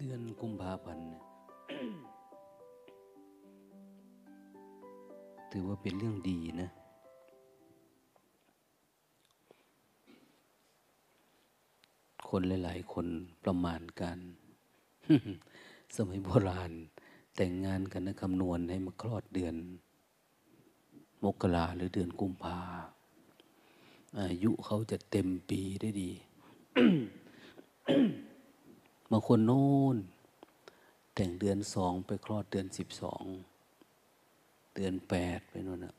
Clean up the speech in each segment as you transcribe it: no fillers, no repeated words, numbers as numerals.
เดือนกุมภาพันธ์ ถือว่าเป็นเรื่องดีนะคนหลายๆคนประมาณกัน สมัยโบราณแต่งงานกันนะคำนวณให้มาคลอดเดือนมกราหรือเดือนกุมภาอายุเขาจะเต็มปีได้ดี บางคนโน่นแต่งเดือน2ไปคลอดเดือน12เดือน8ไปโน่นนะ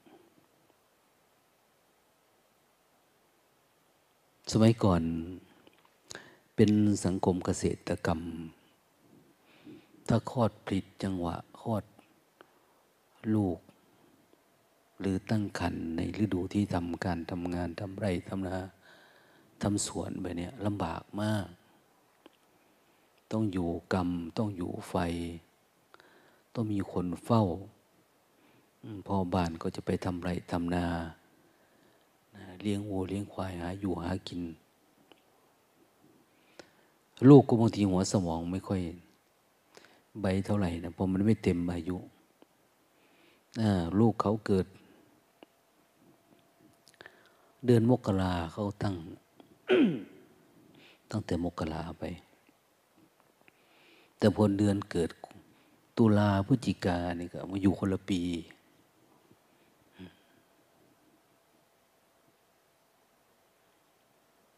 สมัยก่อนเป็นสังคมเกษตรกรรมถ้าคลอดผิดจังหวะคลอดลูกหรือตั้งครรภ์ในฤดูที่ทำการทำงานทำไร่ทำนาทำสวนไปเนี่ยลำบากมากต้องอยู่กรรมต้องอยู่ไฟต้องมีคนเฝ้าพ่อบ้านก็จะไปทำไร่ทำนาเลี้ยงวัวเลี้ยงควายหาอยู่หากินลูกก็บางทีหัวสมองไม่ค่อยใบเท่าไหร่นะเพราะมันไม่เต็มอายุลูกเขาเกิดเดือนมกราเขาตั้ง ตั้งแต่มกราไปแต่พอเดือนเกิดตุลาพฤศจิกานี่ก็มาอยู่คนละปี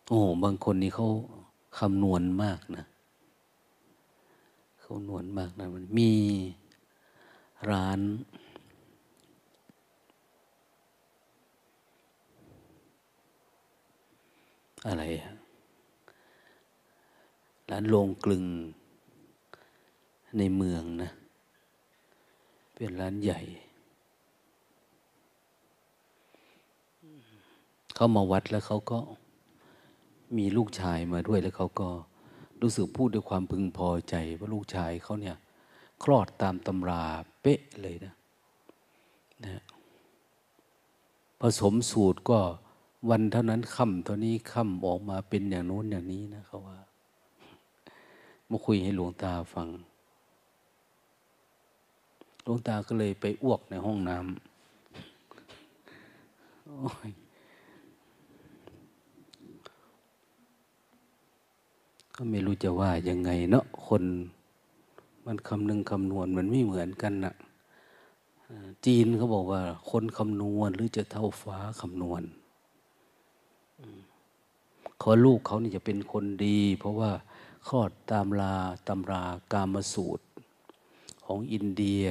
โอ้บางคนนี่เขาคำนวณมากนะเขาคำนวณมากนะมันมีร้านอะไรร้านโรงกลึงในเมืองนะเป็นร้านใหญ่เขามาวัดแล้วเขาก็มีลูกชายมาด้วยแล้วเขาก็รู้สึกพูดด้วยความพึงพอใจว่าลูกชายเขาเนี่ยคลอดตามตำราเป๊ะเลยนะผสมสูตรก็วันเท่านั้นค่ำเท่านี้ค่ำออกมาเป็นอย่างโน้นอย่างนี้นะเขาว่ามาคุยให้หลวงตาฟังหลวงตาก็เลยไปอ้วกในห้องน้ำ ก็ไม่รู้จะว่ายังไงเนาะคนมันคำนึงคำนวณมันไม่เหมือนกันนะจีนเขาบอกว่าคนคำนวณหรือจะเท่าฟ้าคำนวณขอลูกเขานี่จะเป็นคนดีเพราะว่าคลอดตามตำรากามสูตรของอินเดีย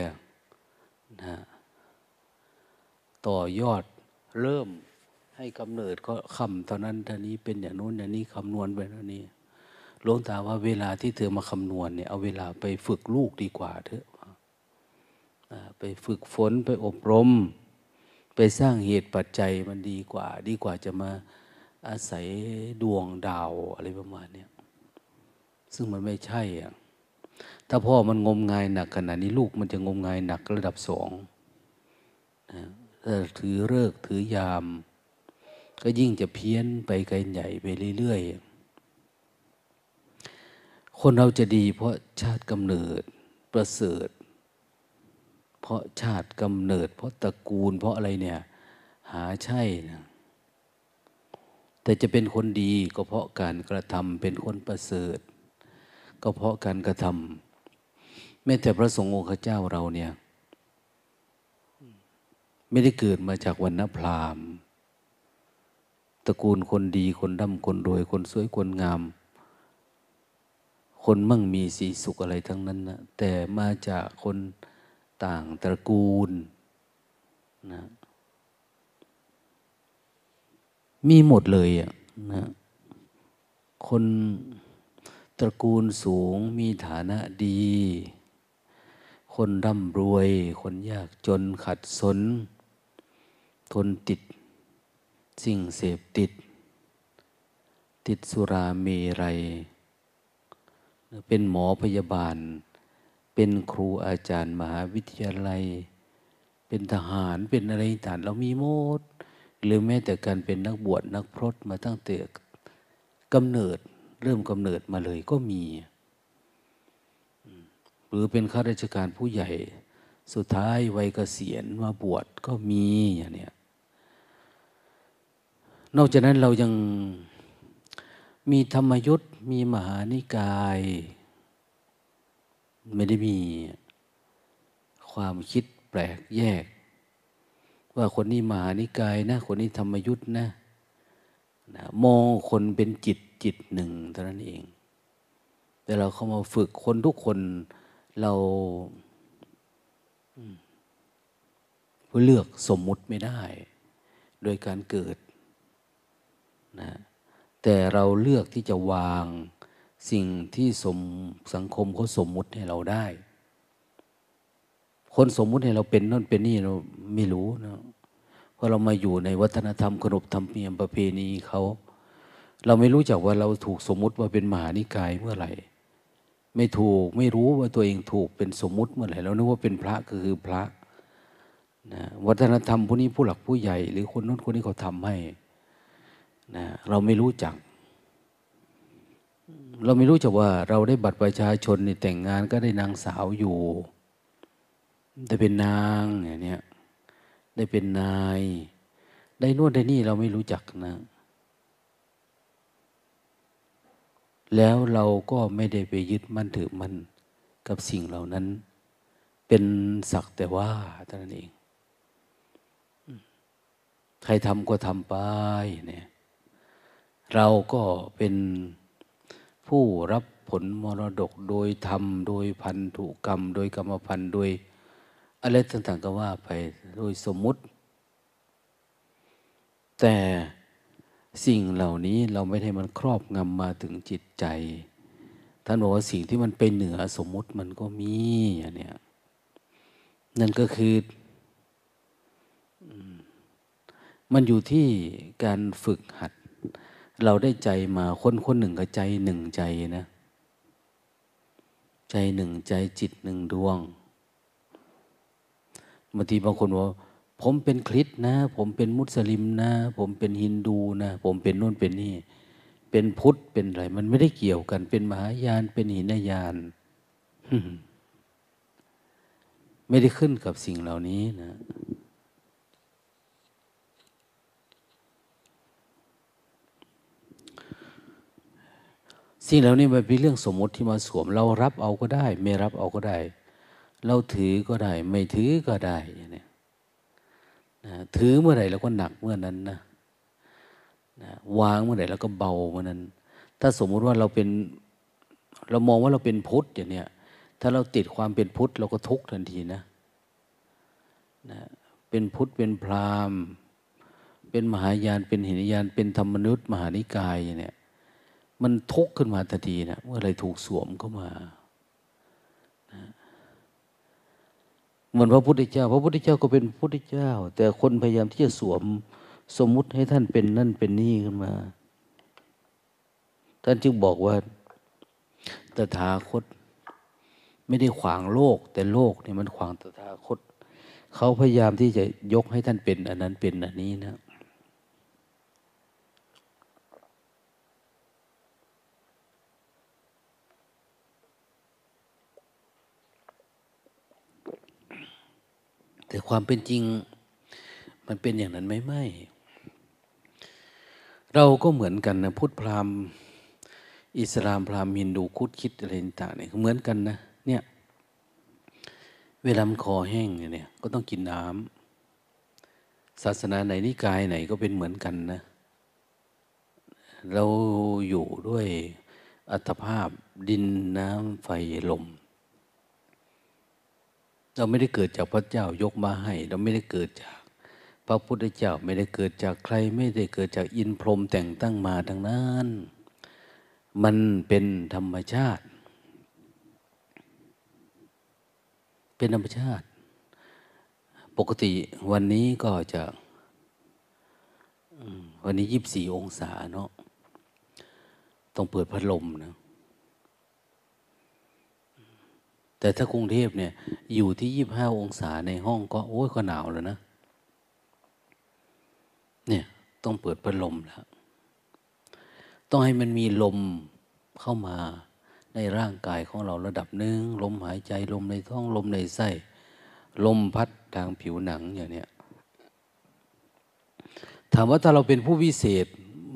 นะต่อยอดเริ่มให้กำเนิดก็คำเท่านั้นเท่านี้เป็นอย่างโน้นอย่างนี้คำนวณไปเท่านี้หลวงตาว่าเวลาที่เธอมาคำนวณเนี่ยเอาเวลาไปฝึกลูกดีกว่าเถอะไปฝึกฝนไปอบรมไปสร้างเหตุปัจจัยมันดีกว่าจะมาอาศัยดวงดาวอะไรประมาณนี้ซึ่งมันไม่ใช่อ่ะถ้าพ่อมันงมงายหนักขนาดนี้ลูกมันจะงมงายหนักระดับ2ถ้าถือเลิกถือยามก็ยิ่งจะเพี้ยนไปไกลใหญ่ไปเรื่อยๆคนเราจะดีเพราะชาติกำเนิดประเสริฐเพราะชาติกำเนิดเพราะตระกูลเพราะอะไรเนี่ยหาใช่นะแต่จะเป็นคนดีก็เพราะการกระทำเป็นคนประเสริฐก็เพราะการกระทำแม้แต่พระสงฆ์องค์ข้าเจ้าเราเนี่ยไม่ได้เกิดมาจากวรรณพราหมณ์ตระกูลคนดีคนร่ำคนรวยคนสวยคนงามคนมั่งมีสีสุขอะไรทั้งนั้นนะแต่มาจากคนต่างตระกูลนะมีหมดเลยอ่ะนะคนตระกูลสูงมีฐานะดีคนร่ำรวยคนยากจนขัดสนทนติดสิ่งเสพติดสุราเมรัยเป็นหมอพยาบาลเป็นครูอาจารย์มหาวิทยาลัยเป็นทหารเป็นอะไรต่างเรามีหมดหรือแม้แต่การเป็นนักบวชนักพรตมาตั้งแต่กำเนิดเริ่มกำเนิดมาเลยก็มี หรือเป็นข้าราชการผู้ใหญ่สุดท้ายวัยเกษียณมาบวชก็มีอย่างนี้นอกจากนั้นเรายังมีธรรมยุทธมีมหานิกายไม่ได้มีความคิดแปลกแยกว่าคนนี้มหานิกายนะคนนี้ธรรมยุทธนะมองคนเป็นจิตหนึ่งเท่านั้นเองแต่เราเข้ามาฝึกคนทุกคนเราเลือกสมมุติไม่ได้โดยการเกิดนะแต่เราเลือกที่จะวางสิ่งที่สังคมเขาสมมุติให้เราได้คนสมมุติให้เราเป็นนั่นเป็นนี่เราไม่รู้นะเพราะเรามาอยู่ในวัฒนธรรมขนบธรรมเนียมประเพณีเขาเราไม่รู้จักว่าเราถูกสมมุติว่าเป็นมหานิกายเมื่อไหร่ไม่รู้ว่าตัวเองถูกเป็นสมมุติเมื่อไหร่เรานึกว่าเป็นพระก็คือพระนะวัฒนธรรมพวกนี้ผู้หลักผู้ใหญ่หรือคนนู้นคนนี้เขาทำให้นะเราไม่รู้จักว่าเราได้บัตรประชาชนในแต่งงานก็ได้นางสาวอยู่ได้เป็นนางอย่างเนี้ยได้เป็นนายได้นู่นได้นี่เราไม่รู้จักนะแล้วเราก็ไม่ได้ไปยึดมั่นถือมั่นกับสิ่งเหล่านั้นเป็นสักแต่ว่าเท่านั้นเองใครทำก็ทำไปเนี่ยเราก็เป็นผู้รับผลมรดกโดยธรรมโดยพันธุกรรมโดยกรรมพันธุ์โดยอะไรต่างๆก็ว่าไปโดยสมมุติแต่สิ่งเหล่านี้เราไม่ให้มันครอบงำมาถึงจิตใจท่านบอกว่าสิ่งที่มันไปเหนือสมมุติมันก็มีอย่างเนี้ยนั่นก็คือมันอยู่ที่การฝึกหัดเราได้ใจมาคนๆหนึ่งกับใจหนึ่งใจนะใจหนึ่งใจจิตหนึ่งดวงบางทีบางคนว่าผมเป็นคริสต์นะผมเป็นมุสลิมนะผมเป็นฮินดูนะผมเป็นนู่นเป็นนี่เป็นพุทธเป็นอะไรมันไม่ได้เกี่ยวกันเป็นมหายานเป็นหินยานไม่ได้ขึ้นกับสิ่งเหล่านี้นะสิ่งเหล่านี้มันเป็นเรื่องสมมติที่มาสวมเรารับเอาก็ได้ไม่รับเอาก็ได้เราถือก็ได้ไม่ถือก็ได้เนี่ยนะถือเมื่อไหร่เราก็หนักเมื่อนั้นนะนะวางเมื่อไหร่เราก็เบาเมื่อนั้นถ้าสมมุติว่าเรามองว่าเราเป็นพุทธอย่างเนี้ยถ้าเราติดความเป็นพุทธเราก็ทุกข์ทันทีนะนะเป็นพุทธเป็นพราหมณ์เป็นมหายานเป็นหินยานเป็นธรรมนุษย์มหานิกายอย่างเนี้ยมันทุกข์ขึ้นมาทันทีนะเมื่อไรถูกสวมเข้ามาเหมือนพระพุทธเจ้าก็เป็นพระพุทธเจ้าแต่คนพยายามที่จะสวมสมมุติให้ท่านเป็นนั่นเป็นนี่ขึ้นมาท่านจึงบอกว่าตถาคตไม่ได้ขวางโลกแต่โลกเนี่ยมันขวางตถาคตเขาพยายามที่จะยกให้ท่านเป็นอันนั้นเป็นอันนี้นะแต่ความเป็นจริงมันเป็นอย่างนั้นไม่เราก็เหมือนกันนะพุทธพราหมณ์อิสลามพราหมณ์ฮินดูคุดคิดอะไรต่างๆเนี่ยเหมือนกันนะเนี่ยเวลาคอแห้งเนี่ยก็ต้องกินน้ำศาสนาไหนนิกายไหนก็เป็นเหมือนกันนะเราอยู่ด้วยอัตภาพดินน้ำไฟลมเราไม่ได้เกิดจากพระเจ้ายกมาให้เราไม่ได้เกิดจากพระพุทธเจ้าไม่ได้เกิดจากใครไม่ได้เกิดจากอินพรหมแต่งตั้งมาทั้งนั้นมันเป็นธรรมชาติปกติวันนี้ก็จะวันนี้24องศาเนาะต้องเปิดพัดลมนะแต่ถ้ากรุงเทพเนี่ยอยู่ที่25องศาในห้องก็โอ้ยก็หนาวแล้วนะเนี่ยต้องเปิดพัดลมแล้วต้องให้มันมีลมเข้ามา ในร่างกายของเราระดับหนึ่งลมหายใจลมในท้องลมในไส้ลมพัดทางผิวหนังอย่างเนี้ยถามว่าถ้าเราเป็นผู้วิเศษ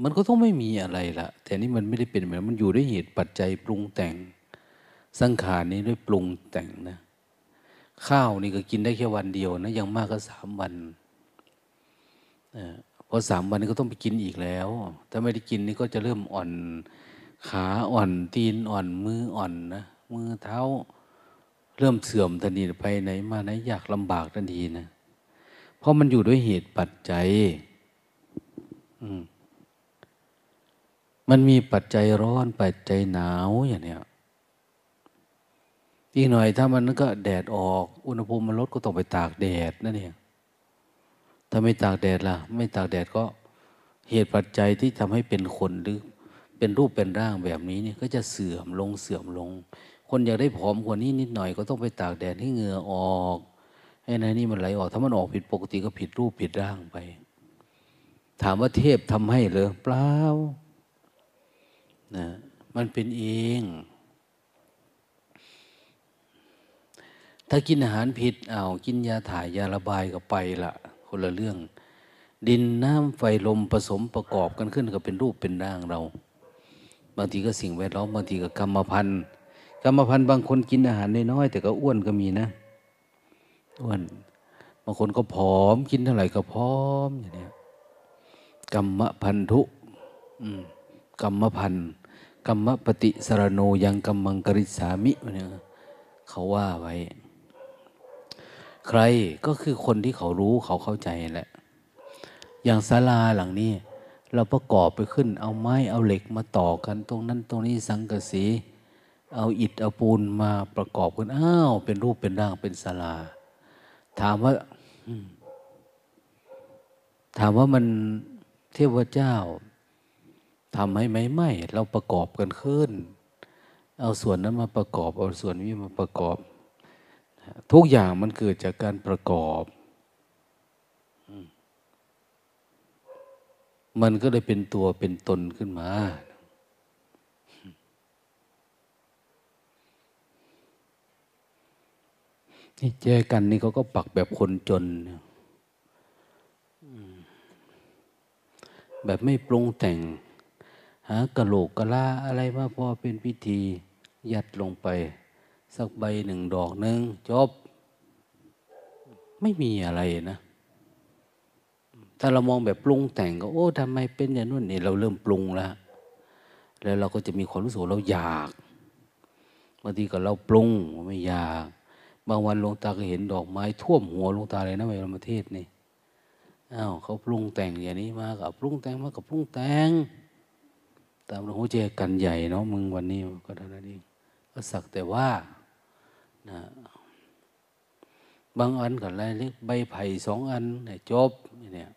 มันก็ต้องไม่มีอะไรละแต่นี่มันไม่ได้เป็นเหมือนมันอยู่ด้วยเหตุปัจจัยปรุงแต่งสังขารนี้ด้วยปรุงแต่งนะข้าวนี่ก็กินได้แค่วันเดียวนะยังมากก็3 วันพอ3 วันนี้ก็ต้องไปกินอีกแล้วถ้าไม่ได้กินนี่ก็จะเริ่มอ่อนขาอ่อนตีนอ่อนมืออ่อนนะมือเท้าเริ่มเสื่อมทันทีไปไหนมาไหนอยากลำบากทันทีนะเพราะมันอยู่ด้วยเหตุปัจจัยมันมีปัจจัยร้อนปัจจัยหนาวอย่างเนี้ยอีกหน่อยถ้ามันก็แดดออกอุณหภูมิมันลดก็ต้องไปตากแดดนั่นเองถ้าไม่ตากแดดล่ะไม่ตากแดดก็เหตุปัจจัยที่ทำให้เป็นคนหรือเป็นรูปเป็นร่างแบบนี้เนี่ยก็จะเสื่อมลงเสื่อมลงคนอยากได้ผอมกว่านี้นิดหน่อยก็ต้องไปตากแดดให้เหงื่อออกให้ในนี่มันไหลออกถ้ามันออกผิดปกติก็ผิดรูปผิดร่างไปถามว่าเทพทำให้หรือเปล่านะมันเป็นเองถ้ากินอาหารผิดเอากินยาถ่ายยาระบายก็ไปละคนละเรื่องดินน้ำไฟลมผสมประกอบกันขึ้นก็เป็นรูปเป็นร่างเราบางทีก็สิ่งแวดล้อมบางทีก็กรรมพันธุ์บางคนกินอาหารน้อยๆแต่ก็อ้วนก็มีนะอ้วนบางคนก็ผอมกินเท่าไหร่ก็ผอมอย่างนี้กรรมพันธุกรรมพันธุ์กรรมปฏิสรโนยังกรรมังกริษามิเนี่ยเขาว่าไว้ใครก็คือคนที่เขารู้เขาเข้าใจแหละอย่างศาลาหลังนี้เราประกอบไปขึ้นเอาไม้เอาเหล็กมาต่อกันตรงนั้นตรงนี้สังกะสีเอาอิฐเอาปูนมาประกอบกันอ้าวเป็นรูปเป็นร่างเป็นศาลาถามว่ามันเทพเจ้าทำให้ไหมไม่เราประกอบกันขึ้นเอาส่วนนั้นมาประกอบเอาส่วนนี้มาประกอบทุกอย่างมันเกิดจากการประกอบมันก็เลยเป็นตัวเป็นตนขึ้นมานี่เจอกันนี่เขาก็ปักแบบคนจนแบบไม่ปรุงแต่งหากะโหลกกะลาอะไรมาพอเป็นพิธียัดลงไปสักใบ1 ดอก จบไม่มีอะไรนะถ้าเรามองแบบปรุงแต่งก็โอ้ทำไมเป็นอย่างนั้นนี่เราเริ่มปรุงแล้วเราก็จะมีความรู้สึกเราอยากบางทีก็เราปรุงไม่อยากบางวันหลวงตาก็เห็นดอกไม้ท่วมหัวหลวงตาเลยนะในประเทศนี่อ้าวเขาปรุงแต่งอย่างนี้มากับปรุงแต่งมากับปรุงแต่งตามหลวงพ่อเจกันใหญ่เนาะมึงวันนี้ก็เท่านั้นเองก็สักแต่ว่านะบางอันกับอะไรเล็กใบไผ่2 อันเนี่ยจบเนี่ย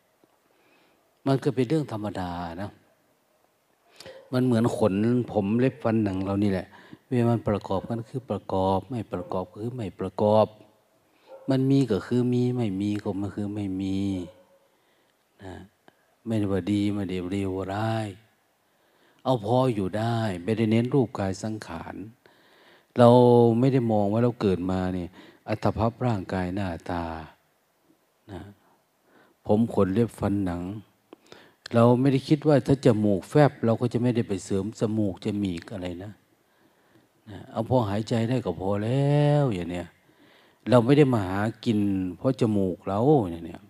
มันก็เป็นเรื่องธรรมดานะมันเหมือนขนผมเล็บฟันหนังเรานี่แหละเวลามันประกอบกันคือประกอบไม่ประกอบคือไม่ประกอบมันมีก็คือมีไม่มีก็คือไม่มีนะไม่ได้ว่าดีไม่ได้เลวร้ายเอาพออยู่ได้ไม่ได้เน้นรูปกายสังขารเราไม่ได้มองว่าเราเกิดมาเนี่ยอัตภาพร่างกายหน้าตานะผมขนเล็บฟันหนังเราไม่ได้คิดว่าถ้าจมูกแฟบเราก็จะไม่ได้ไปเสริมจมูกจะมีอะไรนะเอาพอหายใจได้ก็พอแล้วอย่างเนี้ยเราไม่ได้มาหากินเพราะจมูกเราอย่างเนี้ย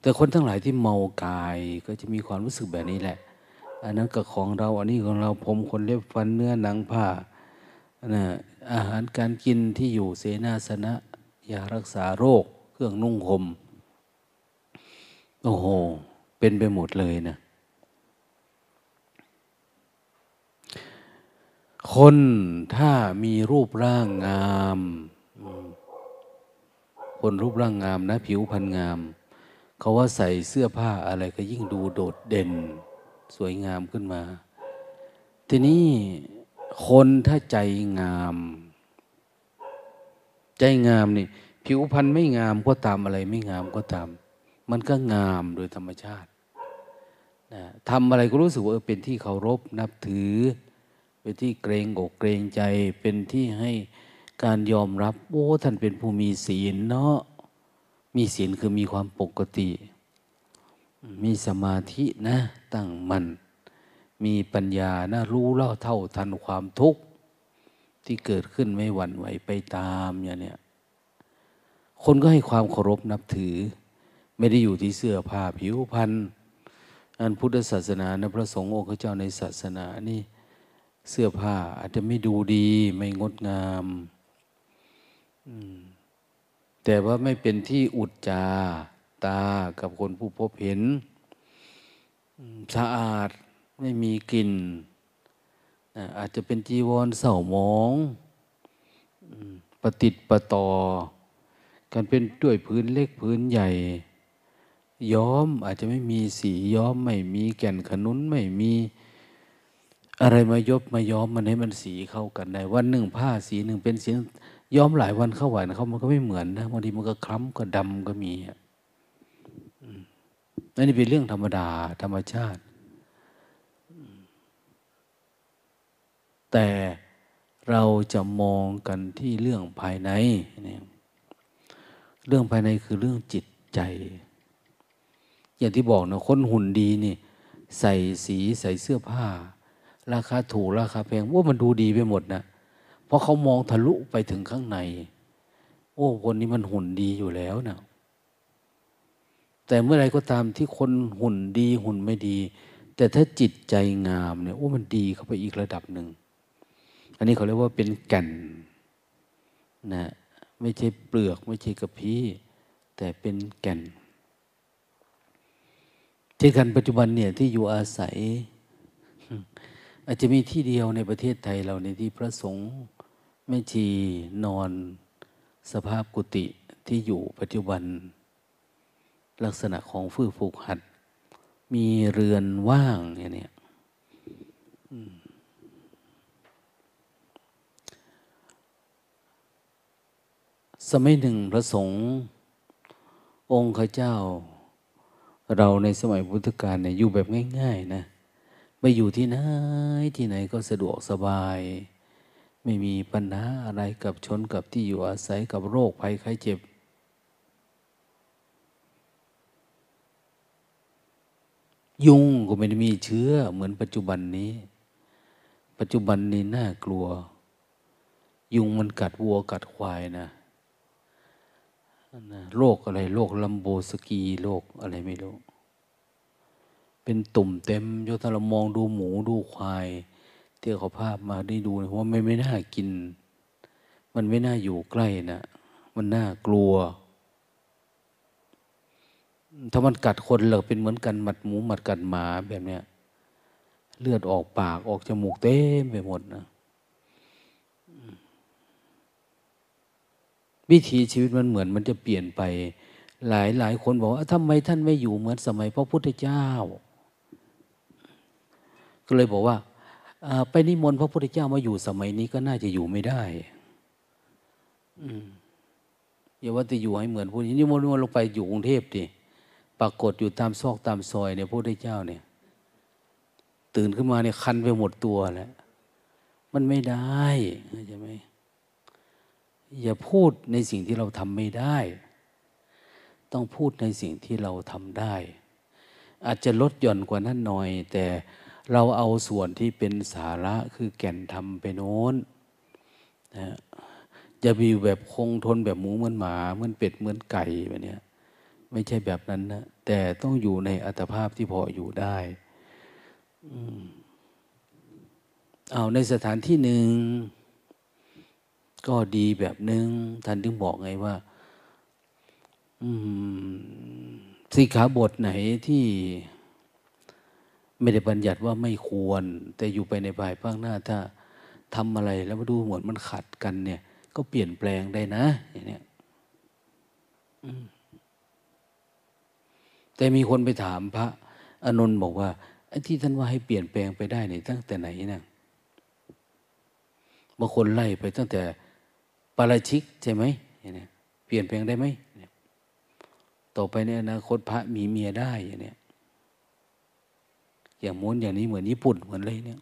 แต่คนทั้งหลายที่เมากายก็จะมีความรู้สึกแบบนี้แหละอันนั้นก็ของเราอันนี้ของเราผมขนเล็บฟันเนื้อหนังผ้านะอาหารการกินที่อยู่เสนาสนะยารักษาโรคเครื่องนุ่งห่มโอ้โหเป็นไปหมดเลยนะคนถ้ามีรูปร่างงามคนรูปร่างงามนะผิวพรรณงามเขาว่าใส่เสื้อผ้าอะไรก็ยิ่งดูโดดเด่นสวยงามขึ้นมาทีนี้คนถ้าใจงามนี่ผิวพรรณไม่งามก็ตามอะไรไม่งามก็ตามมันก็งามโดยธรรมชาติ ทำอะไรก็รู้สึกว่าเป็นที่เคารพนับถือเป็นที่เกรงอกเกรงใจเป็นที่ให้การยอมรับโอ้ท่านเป็นผู้มีศีลเนาะมีศีลคือมีความปกติมีสมาธินะตั้งมั่นมีปัญญานะรู้เล่าเท่าทันความทุกข์ที่เกิดขึ้นไม่หวั่นไหวไปตามอย่างเนี้ยคนก็ให้ความเคารพนับถือไม่ได้อยู่ที่เสื้อผ้าผิวพรรณอันพุทธศาสนานะพระสงฆ์องค์เจ้าในศาสนานี่เสื้อผ้าอาจจะไม่ดูดีไม่งดงามแต่ว่าไม่เป็นที่อุจจาตากับคนผู้พบเห็นสะอาดไม่มีกลิ่นอาจจะเป็นจีวรเศร้าหมองประติดประต่อการเป็นด้วยพื้นเล็กพื้นใหญ่ย้อมอาจจะไม่มีสีย้อมไม่มีแก่นขนุนไม่มีอะไรมายบมาย้อมมันให้มันสีเข้ากันได้วันหนึ่งผ้าสีหนึ่งเป็นสีย้อมหลายวันเข้าหวานเข้ามันก็ไม่เหมือนนะบางทีมันก็คล้ำก็ดำก็มีนั่นเป็นเรื่องธรรมดาธรรมชาติแต่เราจะมองกันที่เรื่องภายในเรื่องภายในคือเรื่องจิตใจอย่างที่บอกนะคนหุ่นดีนี่ใส่สีใส่เสื้อผ้าราคาถูกราคาแพงว่ามันดูดีไปหมดนะเพราะเขามองทะลุไปถึงข้างในโอ้คนนี้มันหุ่นดีอยู่แล้วนะแต่เมื่อไรก็ตามที่คนหุ่นดีหุ่นไม่ดีแต่ถ้าจิตใจงามเนี่ยโอ้มันดีเข้าไปอีกระดับหนึ่งอันนี้เขาเรียกว่าเป็นแก่นนะไม่ใช่เปลือกไม่ใช่กระพี้แต่เป็นแก่นที่กันปัจจุบันเนี่ยที่อยู่อาศัยอาจจะมีที่เดียวในประเทศไทยเราในที่พระสงฆ์แม่ชีนอนสภาพกุฏิที่อยู่ปัจจุบันลักษณะของฟื้นฟูหัดมีเรือนว่างอย่างนี้สมัยหนึ่งพระสงฆ์องค์ข้าเจ้าเราในสมัยพุทธกาลเนี่ยอยู่แบบง่ายๆนะไปอยู่ที่ไหนที่ไหนก็สะดวกสบายไม่มีปัญหาอะไรกับชนกับที่อยู่อาศัยกับโรคภัยไข้เจ็บยุงก็ไม่ได้มีเชื้อเหมือนปัจจุบันนี้ปัจจุบันนี้น่ากลัวยุงมันกัดวัวกัดควายนะโรคอะไรโรคลัมโบสกีโรคอะไรไม่รู้เป็นตุ่มเต็มยศเรามองดูหมูดูควายเที่ยวเขาภาพมาได้ดูนะว่าไม่น่ากินมันไม่น่าอยู่ใกล้นะมันน่ากลัวถ้ามันกัดคนเราเป็นเหมือนกันหมัดหมูหมัดกัดหมาแบบเนี้ยเลือดออกปากออกจมูกเต็มไปหมดนะวิถีชีวิตมันเหมือนมันจะเปลี่ยนไปหลายคนบอกว่าทำไมท่านไม่อยู่เหมือนสมัยพระพุทธเจ้าก็เลยบอกว่าไปนิมนต์พระพุทธเจ้ามาอยู่สมัยนี้ก็น่าจะอยู่ไม่ได้อย่าว่าจะอยู่ให้เหมือนพวกนี้นิมนต์ลงไปอยู่กรุงเทพดิปรากฏอยู่ตามซอกตามซอยเนี่ยพระพุทธเจ้าเนี่ยตื่นขึ้นมาเนี่ยคันไปหมดตัวแล้วมันไม่ได้ใช่ไหมอย่าพูดในสิ่งที่เราทำไม่ได้ต้องพูดในสิ่งที่เราทำได้อาจจะลดหย่อนกว่านั้นหน่อยแต่เราเอาส่วนที่เป็นสาระคือแก่นธรรมไปโน้นนะจะมีแบบคงทนแบบหมูเหมือนหมาเหมือนเป็ดเหมือนไก่แบบนี้ไม่ใช่แบบนั้นนะแต่ต้องอยู่ในอัตภาพที่พออยู่ได้เอาในสถานที่หนึ่งก็ดีแบบหนึ่งท่านถึงบอกไงว่าสิกขาบทไหนที่ไม่ได้บัญญัติว่าไม่ควรแต่อยู่ไปในภายภาคหน้าถ้าทำอะไรแล้วมาดูเหมือนมันขัดกันเนี่ยก็เปลี่ยนแปลงได้นะอย่างเนี้ยแต่มีคนไปถามพระอานนท์บอกว่าไอ้ที่ท่านว่าให้เปลี่ยนแปลงไปได้เนี่ยตั้งแต่ไหนนะบางคนไล่ไปตั้งแต่ปาราชิกใช่ไหมอย่างเนี้ยเปลี่ยนแปลงได้ไหมต่อไปในอนาคตพระมีเมียได้อย่างเนี้ย อย่างม้วนอย่างนี้เหมือนญี่ปุ่นเหมือนอะไรเนี่ย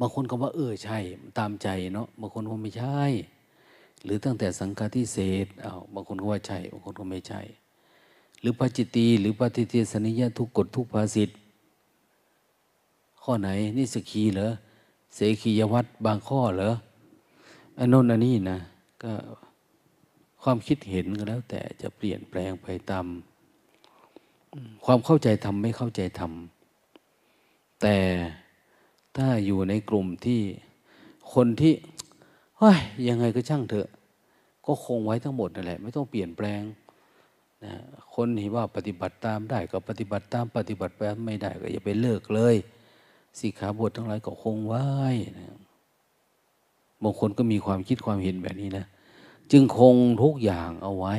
บางคนก็ว่าใช่ตามใจเนาะบางคนก็ไม่ใช่หรือตั้งแต่สังฆาทิเศษบางคนก็ว่าใช่บางคนก็ไม่ใช่หรือปาจิตตีหรือปฏิเทศนิยะทุกกฎทุกภาษิตข้อไหนนิสกีเหรอเสขียวัตรบางข้อเหรออันโน้นอันนี้นะก็ความคิดเห็นก็แล้วแต่จะเปลี่ยนแปลงไปตามความเข้าใจธรรมไม่เข้าใจธรรมแต่ถ้าอยู่ในกลุ่มที่คนที่ยังไงก็ช่างเถอะก็คงไว้ทั้งหมดนั่นแหละไม่ต้องเปลี่ยนแปลงนะคนที่ว่าปฏิบัติตามได้ก็ปฏิบัติตามปฏิบัติแปลไม่ได้ก็อย่าไปเลิกเลยสิกขาบททั้งหลายก็คงไว้นะบางคนก็มีความคิดความเห็นแบบนี้นะจึงคงทุกอย่างเอาไว้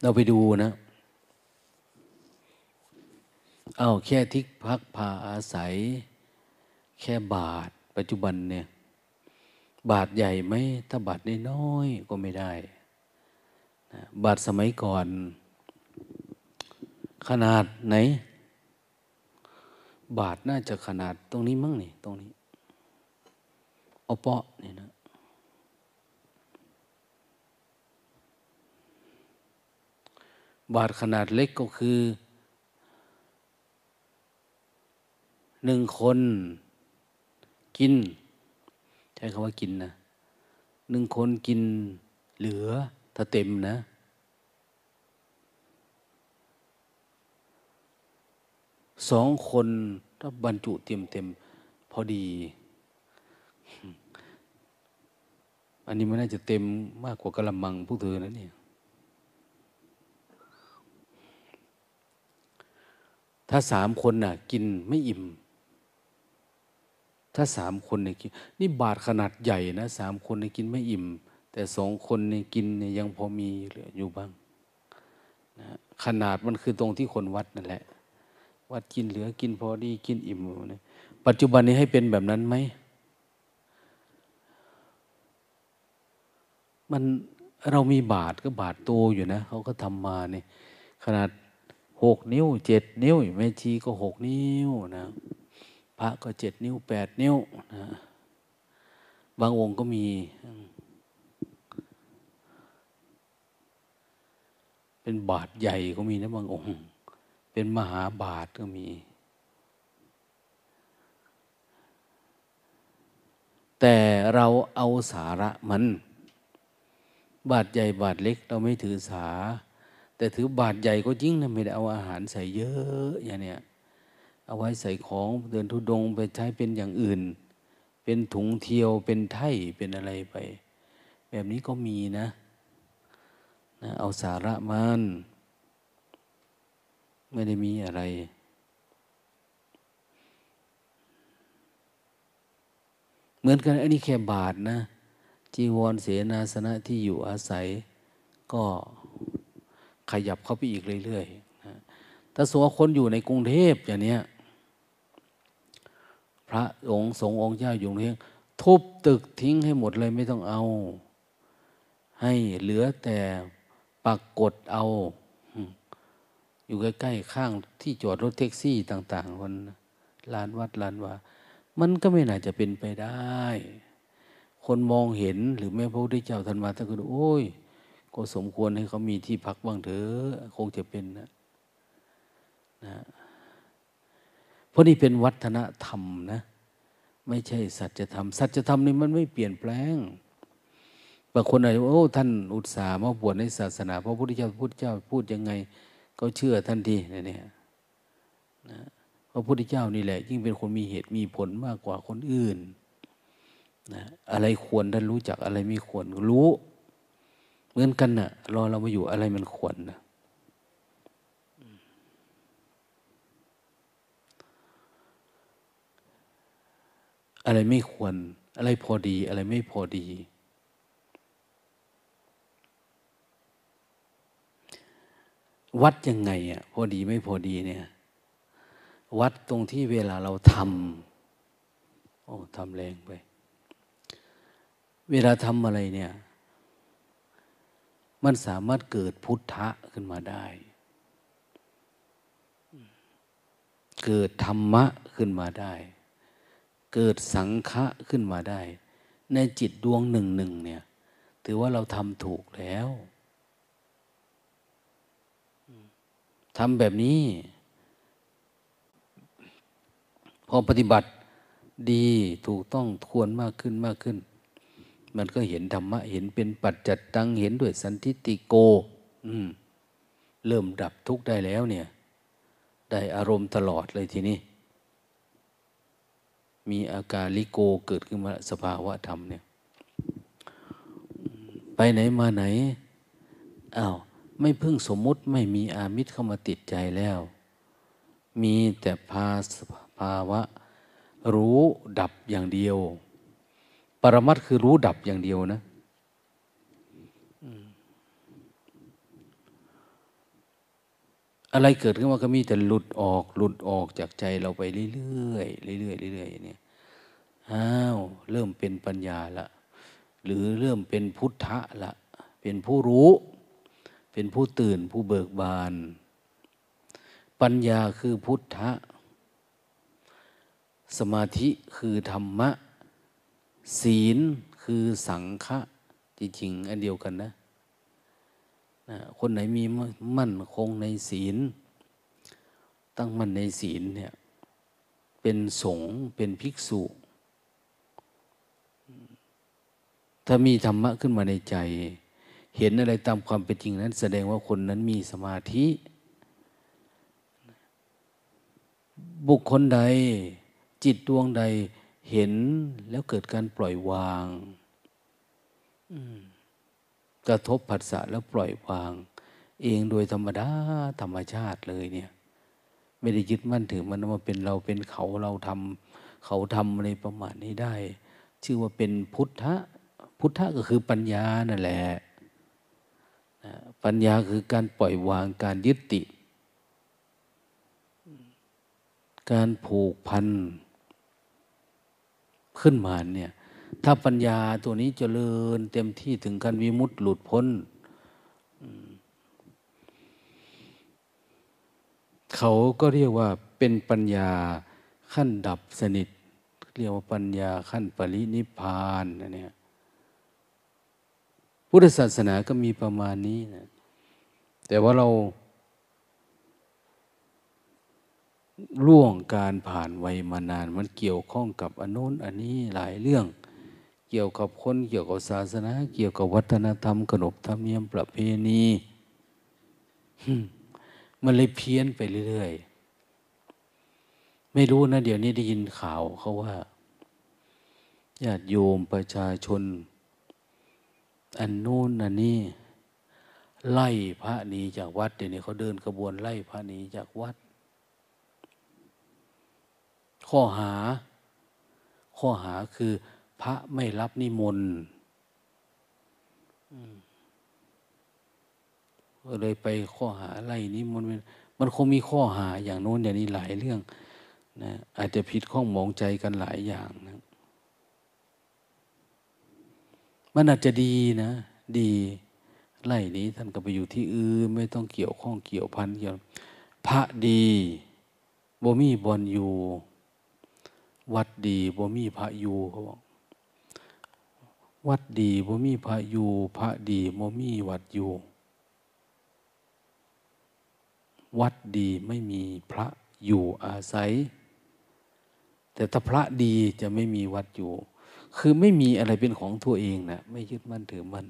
เราไปดูนะแค่ที่พักพาอาศัยแค่บาทปัจจุบันเนี่ยบาทใหญ่ไหมถ้าบาทน้อยก็ไม่ได้นะบาทสมัยก่อนขนาดไหนบาทน่าจะขนาดตรงนี้มั้งนี่ตรงนี้เอาเปาะนี่นะบาทขนาดเล็กก็คือหนึ่งคนกินใช้คำว่ากินนะหนึ่งคนกินเหลือถ้าเต็มนะสองคนถ้าบรรจุเต็มพอดีอันนี้มันน่าจะเต็มมากกว่ากะละมังพวกเธอนะเนี่ยถ้าสามคนน่ะกินไม่อิ่มถ้าสามคนเนี่ยกินนี่บาทขนาดใหญ่นะสามคนเนี่ยกินไม่อิ่มแต่สองคนเนี่ยกินเนี่ยยังพอมีเหลืออยู่บ้างนะขนาดมันคือตรงที่คนวัดนั่นแหละวัดกินเหลือกินพอดีกินอิ่มนะปัจจุบันนี้ให้เป็นแบบนั้นไหมมันเรามีบาทก็บาทโตอยู่นะเขาก็ทำมาเนี่ยขนาด6 นิ้ว7 นิ้วแม่ชีก็6 นิ้วนะพระก็7 นิ้ว8 นิ้วนะบางองค์ก็มีเป็นบาทใหญ่ก็มีนะบางองค์เป็นมหาบาทก็มีแต่เราเอาสาระมันบาทใหญ่บาทเล็กเราไม่ถือสาแต่ถือบาทใหญ่ก็จริงนะไม่ได้เอาอาหารใส่เยอะอย่างเนี้ยเอาไว้ใส่ของเดินธุดงค์ไปใช้เป็นอย่างอื่นเป็นถุงเที่ยวเป็นไถ่เป็นอะไรไปแบบนี้ก็มีนะเอาสาระมันไม่ได้มีอะไรเหมือนกันอันนี้แค่บาทนะจีวรเสนาสนะที่อยู่อาศัยก็ขยับเข้าไปอีกเรื่อยๆนะถ้าสมมติว่าคนอยู่ในกรุงเทพอย่างนี้พระองค์สงฆ์องค์เจ้าอยู่เลี้ยงทุบตึกทิ้งให้หมดเลยไม่ต้องเอาให้เหลือแต่ปักกดเอาอยู่ใกล้ๆข้างที่จอดรถแท็กซี่ต่างๆคนลานวัดลานวามันก็ไม่น่าจะเป็นไปได้คนมองเห็นหรือแม่พระพุทธเจ้าท่านมาท่านก็ดูโอ้ยก็สมควรให้เขามีที่พักบ้างเถอะคงจะเป็นนะเพราะนี่เป็นวัฒนธรรมนะไม่ใช่สัจธรรมสัจธรรมนี่มันไม่เปลี่ยนแปลงบางคนอาจจะว่าท่านอุตส่าห์มาบวชในศาสนาพระพุทธเจ้าพูดยังไงก็เชื่อทันทีเนี่ยนะพระพุทธเจ้านี่แหละยิ่งเป็นคนมีเหตุมีผลมากกว่าคนอื่นนะอะไรควรท่านรู้จักอะไรไม่ควรรู้เหมือนกันน่ะรอเรามาอยู่อะไรมันควรนะอะไรไม่ควรอะไรพอดีอะไรไม่พอดีวัดยังไงอ่ะพอดีไม่พอดีเนี่ยวัดตรงที่เวลาเราทำทำแรงไปเวลาทำอะไรเนี่ย มันสามารถเกิดพุทธะขึ้นมาได้เกิดธรรมะขึ้นมาได้เกิดสังฆะขึ้นมาได้ในจิตดวงหนึ่งหนึ่งเนี่ยถือว่าเราทำถูกแล้วทำแบบนี้พอปฏิบัติดีถูกต้องควรมากขึ้นมากขึ้นมันก็เห็นธรรมะเห็นเป็นปัจจัตตังเห็นด้วยสันทิติโกเริ่มดับทุกข์ได้แล้วเนี่ยได้อารมณ์ตลอดเลยทีนี้มีอากาลิโกเกิดขึ้นมาสภาวะธรรมเนี่ยไปไหนมาไหนอ้าวไม่พึ่งสมมุติไม่มีอามิตรเข้ามาติดใจแล้วมีแต่ภาวะรู้ดับอย่างเดียวปรมัตถ์คือรู้ดับอย่างเดียวนะอะไรเกิดขึ้นมาก็มีแต่หลุดออกจากใจเราไปเรื่อยๆอย่างนี้อ้าวเริ่มเป็นปัญญาละหรือเริ่มเป็นพุทธะละเป็นผู้รู้เป็นผู้ตื่นผู้เบิกบานปัญญาคือพุทธะสมาธิคือธรรมะศีลคือสังฆะจริงๆอันเดียวกันนะคนไหนมีมั่นคงในศีลตั้งมั่นในศีลเนี่ยเป็นสงฆ์เป็นภิกษุถ้ามีธรรมะขึ้นมาในใจเห็นอะไรตามความเป็นจริงนั้นแสดงว่าคนนั้นมีสมาธิบุคคลใดจิตดวงใดเห็นแล้วเกิดการปล่อยวางกระทบผัสสะแล้วปล่อยวางเองโดยธรรมชาติเลยเนี่ยไม่ได้ยึดมั่นถือมันว่าเป็นเราเป็นเขาเราทำเขาทำอะไรประมาณนี้ได้ชื่อว่าเป็นพุทธะพุทธะก็คือปัญญานั่นแหละปัญญาคือการปล่อยวางการยึดติดการผูกพันขึ้นมาเนี่ยถ้าปัญญาตัวนี้เจริญเต็มที่ถึงขั้นวิมุตติหลุดพ้นเขาก็เรียกว่าเป็นปัญญาขั้นดับสนิทเรียกว่าปัญญาขั้นปรินิพพานเนี่ยพุทธศาสนาก็มีประมาณนี้นะแต่ว่าเราล่วงการผ่านวัยมานานมันเกี่ยวข้องกับอันโน้นอันนี้หลายเรื่องเกี่ยวกับคนเกี่ยวกับศาสนาเกี่ยวกับวัฒนธรรมขนบธรรมเนียมประเพณีมันเลยเพี้ยนไปเรื่อยๆไม่รู้นะเดี๋ยวนี้ได้ยินข่าวเขาว่าญาติโยมประชาชนอันโน้นอันนี้ไล่พระหนีจากวัดเดี๋ยวนี้เขาเดินขบวนไล่พระหนีจากวัดข้อหาคือพระไม่รับนิมนต์ก็เลยไปข้อหาไล่นิมนต์มันคงมีข้อหาอย่างโน้นอย่างนี้หลายเรื่องนะอาจจะผิดข้องหมองใจกันหลายอย่างนะมันอาจจะดีนะดีไล่นี้ท่านก็ไปอยู่ที่อื่นไม่ต้องเกี่ยวข้องเกี่ยวพันเกี่ยวพระดีบ่มีบอลอยู่วัดดีบ่มีพระอยู่เขาบอกวัดดีบ่มีพระอยู่พระดีบ่มีวัดอยู่วัดดีไม่มีพระอยู่อาศัยแต่ถ้าพระดีจะไม่มีวัดอยู่คือไม่มีอะไรเป็นของตัวเองนะไม่ยึดมั่นถือมั่น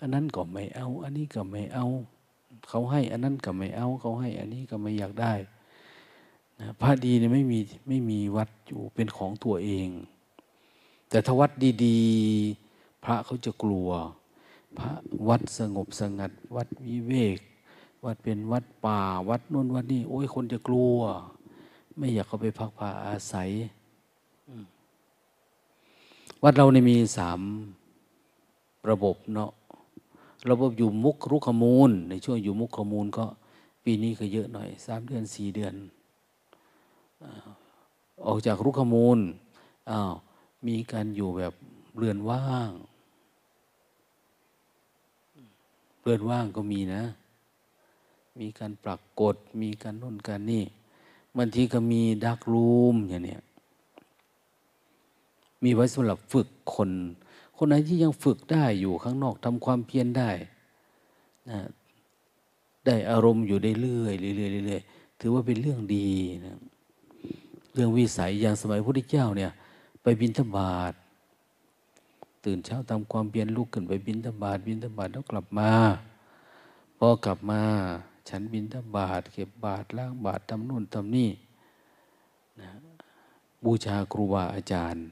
อันนั้นก็ไม่เอาอันนี้ก็ไม่เอาเขาให้อันนั้นก็ไม่เอาเขาให้อันนี้ก็ไม่อยากได้พระดีเนี่ยไม่มีวัดอยู่เป็นของตัวเองแต่ถ้าวัดดีๆพระเขาจะกลัวพระวัดสงบสงัดวัดวิเวกวัดเป็นวัดป่าวัดนู่นวัดนี่โอ้ยคนจะกลัวไม่อยากเข้าไปพักผ่าอาศัยวัดเราเนี่ยมี3ระบบเนาะระบบอยู่มุขรุกขมูลในช่วงอยู่มุขขมูลก็ปีนี้ก็เยอะหน่อย3 เดือน4 เดือนออกจากรุกขมูลมีการอยู่แบบเรือนว่าง พื่อนว่างก็มีนะมีการปรากฏมีการโน่นการนี่บางทีก็มีดาร์กรูมอย่างเนี้ยมีไว้สำหรับฝึกคนไหนที่ยังฝึกได้อยู่ข้างนอกทำความเพียรได้นะได้อารมณ์อยู่ได้เรื่อยๆเรื่อยๆถือว่าเป็นเรื่องดีนะเรื่องวิสัยอย่างสมัยพระพุทธเจ้าเนี่ยไปบิณฑบาตตื่นเช้าทำความเพียรลุกขึ้นไปบิณฑบาตแล้วกลับมาพอกลับมาฉันบิณฑบาตเก็บบาตรล้างบาตรทำนู่นทำนี่นะบูชาครูบาอาจารย์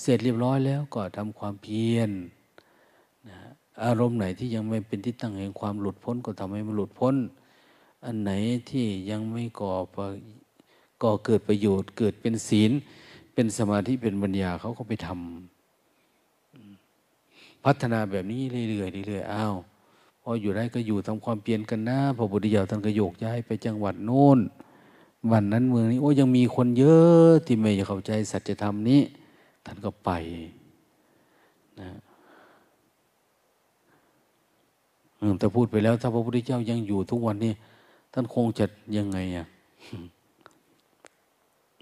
เสร็จเรียบร้อยแล้วก็ทำความเพียรนะอารมณ์ไหนที่ยังไม่เป็นที่ตั้งแห่งความหลุดพ้นก็ทำให้มันหลุดพ้นอันไหนที่ยังไม่ก่อเกิดประโยชน์เกิดเป็นศีลเป็นสมาธิเป็นปัญญาเขาก็ไปทำพัฒนาแบบนี้เรื่อยๆอ้าวพออยู่ได้ก็อยู่ทำความเพียรกันนะพอบุตรยาวท่านก็โยกย้ายไปจังหวัดโน้นวันนั้นเมืองนี้โอ้ยังมีคนเยอะที่ไม่เข้าใจสัจธรรมนี้ท่านก็ไปนะแต่พูดไปแล้วถ้าพระพุทธเจ้ายังอยู่ทุกวันนี้ท่านคงจะยังไงอ่ะ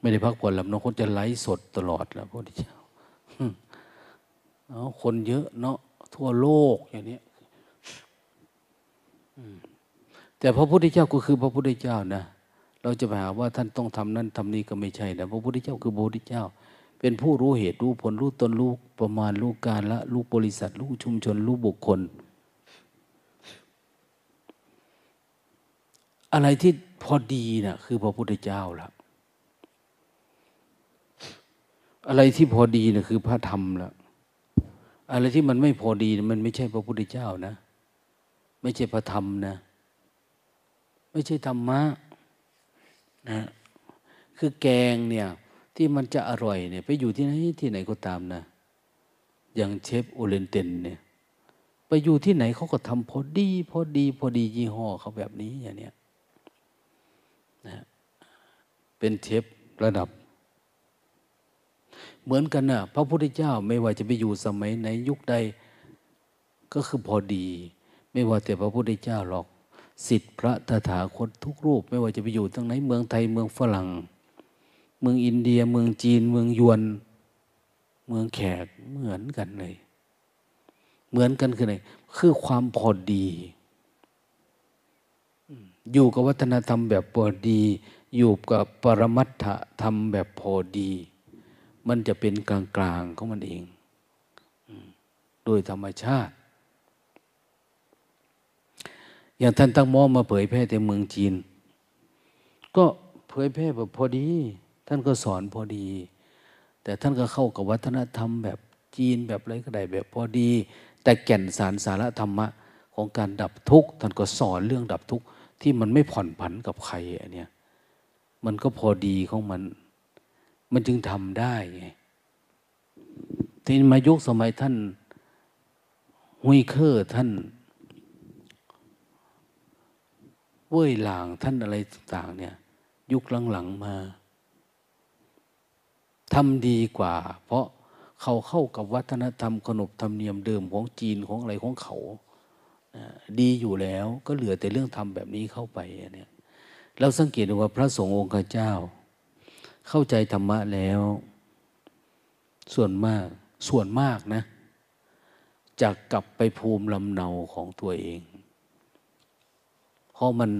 ไม่ได้พักผ่อนหลับนอนคนจะไลฟ์สดตลอดแล้วพระพุทธเจ้าคนเยอะเนาะทั่วโลกอย่างนี้แต่พระพุทธเจ้าก็คือพระพุทธเจ้านะเราจะไปหาว่าท่านต้องทำนั่นทำนี้ก็ไม่ใช่นะพระพุทธเจ้าคือพระพุทธเจ้าเป็นผู้รู้เหตุรู้ผลรู้ตนรู้ประมาณรู้กาลละรู้บริษัทรู้ชุมชนรู้บุคคลอะไรที่พอดีน่ะคือพระพุทธเจ้าละอะไรที่พอดีน่ะคือพระธรรมละอะไรที่มันไม่พอดีมันไม่ใช่พระพุทธเจ้านะไม่ใช่พระธรรมนะไม่ใช่ธรรมะนะคือแกงเนี่ยที่มันจะอร่อยเนี่ยไปอยู่ที่ไหนก็ตามนะอย่างเชฟโอเรนเตนเนี่ยไปอยู่ที่ไหนเขาก็ทำพอดียี่ห้อเขาแบบนี้อย่างเนี้ยนะเป็นเชฟระดับเหมือนกันนะพระพุทธเจ้าไม่ว่าจะไปอยู่สมัยไหนยุคใดก็คือพอดีไม่ว่าแต่พระพุทธเจ้าหรอกศิษย์พระตถาคตทุกรูปไม่ว่าจะไปอยู่ทั้งไหนเมืองไทยเมืองฝรั่งเมืองอินเดียเมืองจีนเมืองยวนเมืองแขกเหมือนกันเลยเหมือนกันคือไหนคือความพอดีอยู่กับวัฒนธรรมแบบพอดีอยู่กับปรมัตถธรรมแบบพอดีมันจะเป็นกลางๆของมันเองโดยธรรมชาติอย่างท่านตั้งหม้อมาเผยแพร่ในเมืองจีนก็เผยแพร่แบบพอดีท่านก็สอนพอดีแต่ท่านก็เข้ากับวัฒนธรรมแบบจีนแบบอะไรก็ได้แบบพอดีแต่แก่นสารสาระธรรมะของการดับทุกข์ท่านก็สอนเรื่องดับทุกข์ที่มันไม่ผ่อนผันกับใครอันเนี้ยมันก็พอดีของมันจึงทำได้ไงที่มายุคสมัยท่านฮุยเคอร์ท่านเว่ยหลางท่านอะไรต่างๆเนี่ยยุคหลังๆมาทำดีกว่าเพราะเขาเข้ากับวัฒนธรรมขนบธรรมเนียมเดิมของจีนของอะไรของเขาดีอยู่แล้วก็เหลือแต่เรื่องทำแบบนี้เข้าไปเนี่ยเราสังเกตดูว่าพระสงฆ์องค์เจ้าเข้าใจธรรมะแล้วส่วนมากนะจะกลับไปภูมิลำเนาของตัวเองเพราะมัน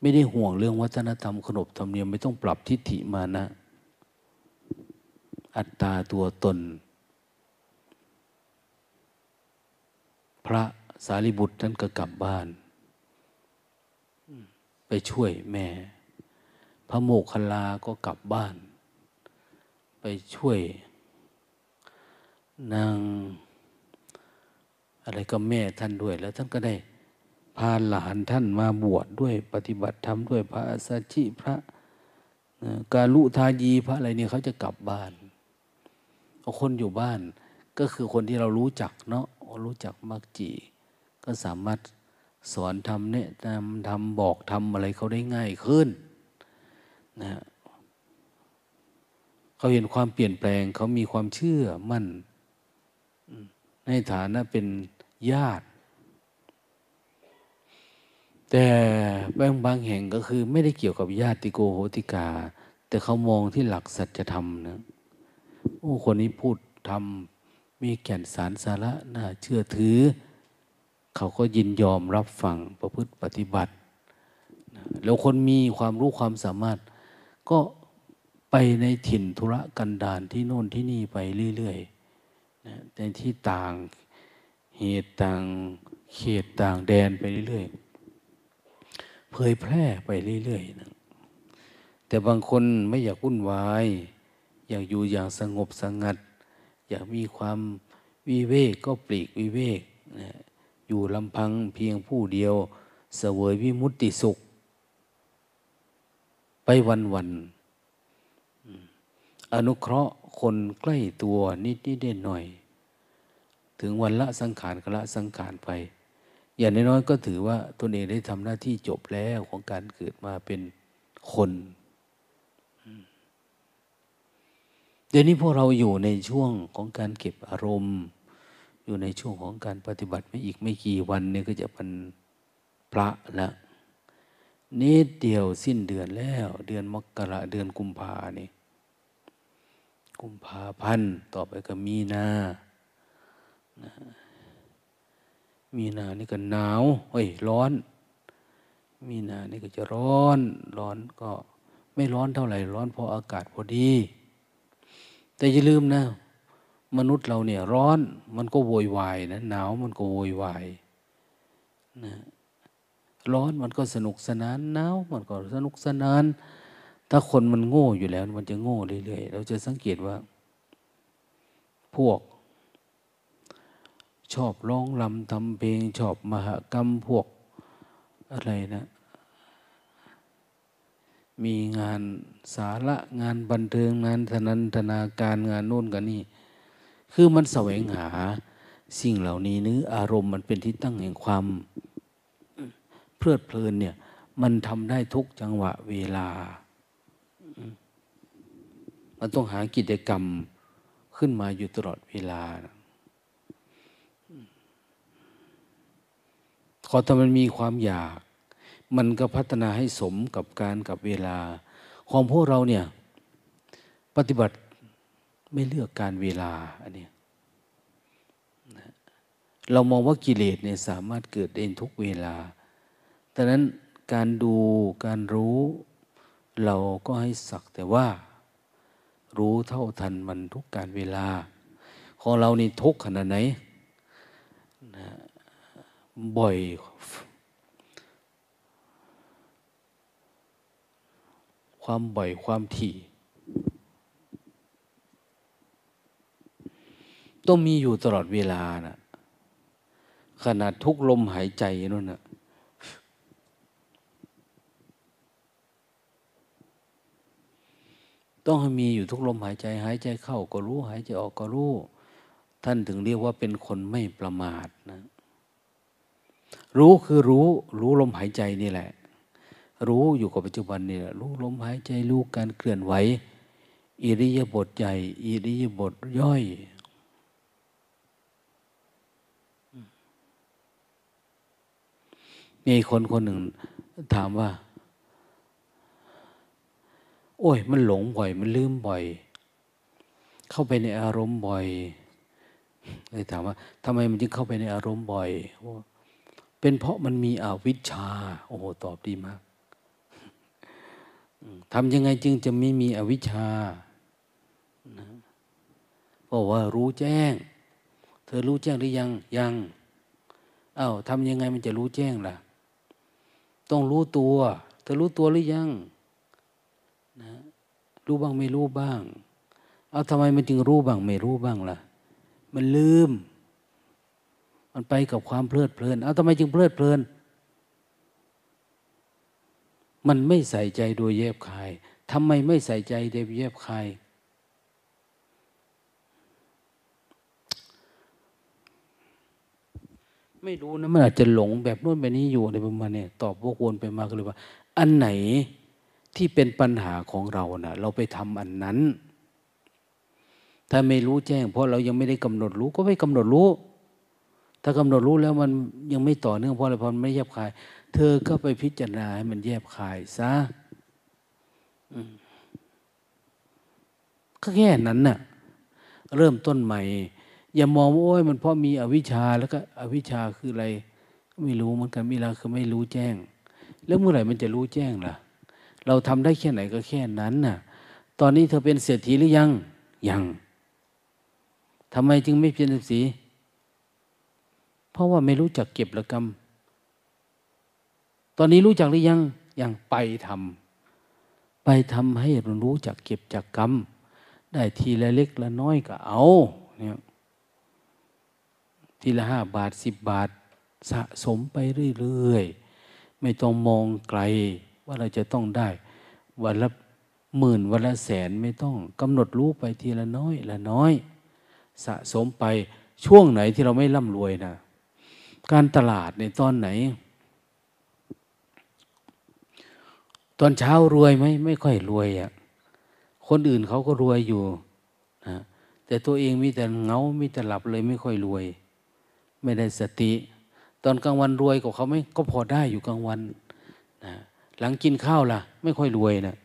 ไม่ได้ห่วงเรื่องวัฒนธรรมขนบธรรมเนียมไม่ต้องปรับทิฏฐิมานะอัตตาตัวตนพระสารีบุตรท่านก็กลับบ้านไปช่วยแม่พระโมคคัลลาก็กลับบ้านไปช่วยนางอะไรก็แม่ท่านด้วยแล้วท่านก็ได้พาหลานท่านมาบวชด้วยปฏิบัติธรรมด้วยพระสัชชิพระกาลุทายีพระอะไรเนี่ยเขาจะกลับบ้านคนอยู่บ้านก็คือคนที่เรารู้จักเนาะรู้จักมักจีก็สามารถสอนธรรมเนี่ยทำบอกทำอะไรเขาได้ง่ายขึ้นนะเขาเห็นความเปลี่ยนแปลงเขามีความเชื่อมั่นในฐานะเป็น ญาติแต่บางแห่งก็คือไม่ได้เกี่ยวกับญาติโกโหติกาแต่เขามองที่หลักสัจธรรมนะโอ้คนนี้พูดธรรมมีแก่นสารสาระน่าเชื่อถือเขาก็ยินยอมรับฟังประพฤติปฏิบัติแล้วคนมีความรู้ความสามารถก็ไปในถิ่นธุระกันดารที่โน่นที่นี่ไปเรื่อยๆแต่ที่ต่างเหตุต่างเขตต่างแดนไปเรื่อยๆเผยแพร่ไปเรื่อยๆนะแต่บางคนไม่อยากวุ่นวายอยากอยู่อย่างสงบสงัดอยากมีความวิเวกก็ปลีกวิเวกอยู่ลำพังเพียงผู้เดียวเสวยวิมุตติสุขไปวันๆอนุเคราะห์คนใกล้ตัวนิดๆหน่อยๆถึงวันละสังขารก็ละสังขารไปอย่างน้อยๆก็ถือว่าตนเองได้ทำหน้าที่จบแล้วของการเกิดมาเป็นคนเดี๋ยวนี้พวกเราอยู่ในช่วงของการเก็บอารมณ์อยู่ในช่วงของการปฏิบัติไม่อีกไม่กี่วันเนี่ยก็จะเป็นพระแล้วนิดเดียวสิ้นเดือนแล้วเดือนมกราเดือนกุมภาเนี่ยกุมภาพันธ์ต่อไปก็มีนานี่ก็หนาวร้อนมีนานี่ก็จะร้อนก็ไม่ร้อนเท่าไหร่ร้อนเพราะอากาศพอดีแต่อย่าลืมนะมนุษย์เราเนี่ยร้อนมันก็โวยวายนะหนาวมันก็โวยวายนะร้อนมันก็สนุกสนานหนาวมันก็สนุกสนานถ้าคนมันโง่อยู่แล้วมันจะโง่เรื่อยๆเราจะสังเกตว่าพวกชอบร้องรำทำเพลงชอบมหกรรมพวกอะไรนะมีงานสาระงานบันเทิงงานนันทนาการงานโน่นกันนี่คือมันแสวงหาสิ่งเหล่านี้นึกอารมณ์มันเป็นที่ตั้งแห่งความเพลิดเพลินเนี่ยมันทำได้ทุกจังหวะเวลามันต้องหากิจกรรมขึ้นมาอยู่ตลอดเวลาขอถ้ามันมีความอยากมันก็พัฒนาให้สมกับการกับเวลาของพวกเราเนี่ยปฏิบัติไม่เลือกการเวลาอันนี้เรามองว่ากิเลสเนี่ยสามารถเกิดได้ทุกเวลาดังนั้นการดูการรู้เราก็ให้สักแต่ว่ารู้เท่าทันมันทุกการเวลาของเรานี่ทุกขนาดไหนนะบ่อยความบ่อยความถี่ต้องมีอยู่ตลอดเวลานะขนาดทุกลมหายใจนั่นนะต้องให้มีอยู่ทุกลมหายใจหายใจเข้าก็รู้หายใจออกก็รู้ท่านถึงเรียกว่าเป็นคนไม่ประมาทนะรู้คือรู้ลมหายใจนี่แหละรู้อยู่กับปัจจุบันนี่แหละรู้ลมหายใจรู้การเคลื่อนไหวอิริยาบถใหญ่อิริยาบถย่อยมีคนหนึ่งถามว่าโอ้ยมันหลงบ่อยมันลืมบ่อยเข้าไปในอารมณ์บ่อยเลยถามว่าทำไมมันจึงเข้าไปในอารมณ์บ่อยเป็นเพราะมันมีอวิชชาโอ้โหตอบดีมากทำยังไงจึงจะไม่มีอวิชชาบอกว่ารู้แจ้งเธอรู้แจ้งหรือยังอ้าวทำยังไงมันจะรู้แจ้งล่ะต้องรู้ตัวเธอรู้ตัวหรือยังนะรู้บ้างไม่รู้บ้างเอาทำไมมันจึงรู้บ้างไม่รู้บ้างล่ะมันลืมมันไปกับความเพลิดเพลินเอาทำไมจึงเพลิดเพลินมันไม่ใส่ใจโดยแยบคายทำไมไม่ใส่ใจโดยแยบคายไม่รู้นะมันอาจจะหลงแบบโน้นแบบนี้อยู่ในประมาณนี้ตอบวกวนไปมาก็เลยว่าอันไหนที่เป็นปัญหาของเรานะเราไปทำอันนั้นถ้าไม่รู้แจ้งเพราะเรายังไม่ได้กำหนดรู้ก็ไม่กำหนดรู้ถ้ ถ้ากำหนดรู้แล้วมันยังไม่ต่อเนื่องเพราะอะไรเพราะมันไม่แยบคายเธอก็ไปพิจารณาให้มันแยบคายซะก็แค่นั้นน่ะเริ่มต้นใหม่อย่ามองว่าโอ้ยมันเพราะมีอวิชชาแล้วก็อวิชชาคืออะไรไม่รู้เหมือนกันมิลาคือไม่รู้แจ้งแล้วเมื่อไหร่มันจะรู้แจ้งล่ะเราทำได้แค่ไหนก็แค่นั้นน่ะตอนนี้เธอเป็นเศรษฐีหรือยังยังทำไมจึงไม่เป็นเศรษฐีเพราะว่าไม่รู้จักเก็บละกรรมตอนนี้รู้จักหรือยังยังไปทำให้รู้จักเก็บจักกรรมได้ทีละเล็กละน้อยก็เอาเนี่ยทีละ5 บาท10 บาทสะสมไปเรื่อยๆไม่ต้องมองไกลว่าเราจะต้องได้วันละ10,000วันละแสนไม่ต้องกำหนดรู้ไปทีละน้อยละน้อยสะสมไปช่วงไหนที่เราไม่ร่ำรวยนะการตลาดในตอนไหนตอนเช้ารวยไหมไม่ค่อยรวยอ่ะคนอื่นเขาก็รวยอยู่นะแต่ตัวเองมีแต่เงามีแต่หลับเลยไม่ค่อยรวยไม่ได้สติตอนกลางวันรวยกว่าเขาไหมก็พอได้อยู่กลางวันนะหลังกินข้าวล่ะไม่ค่อยรวยนะ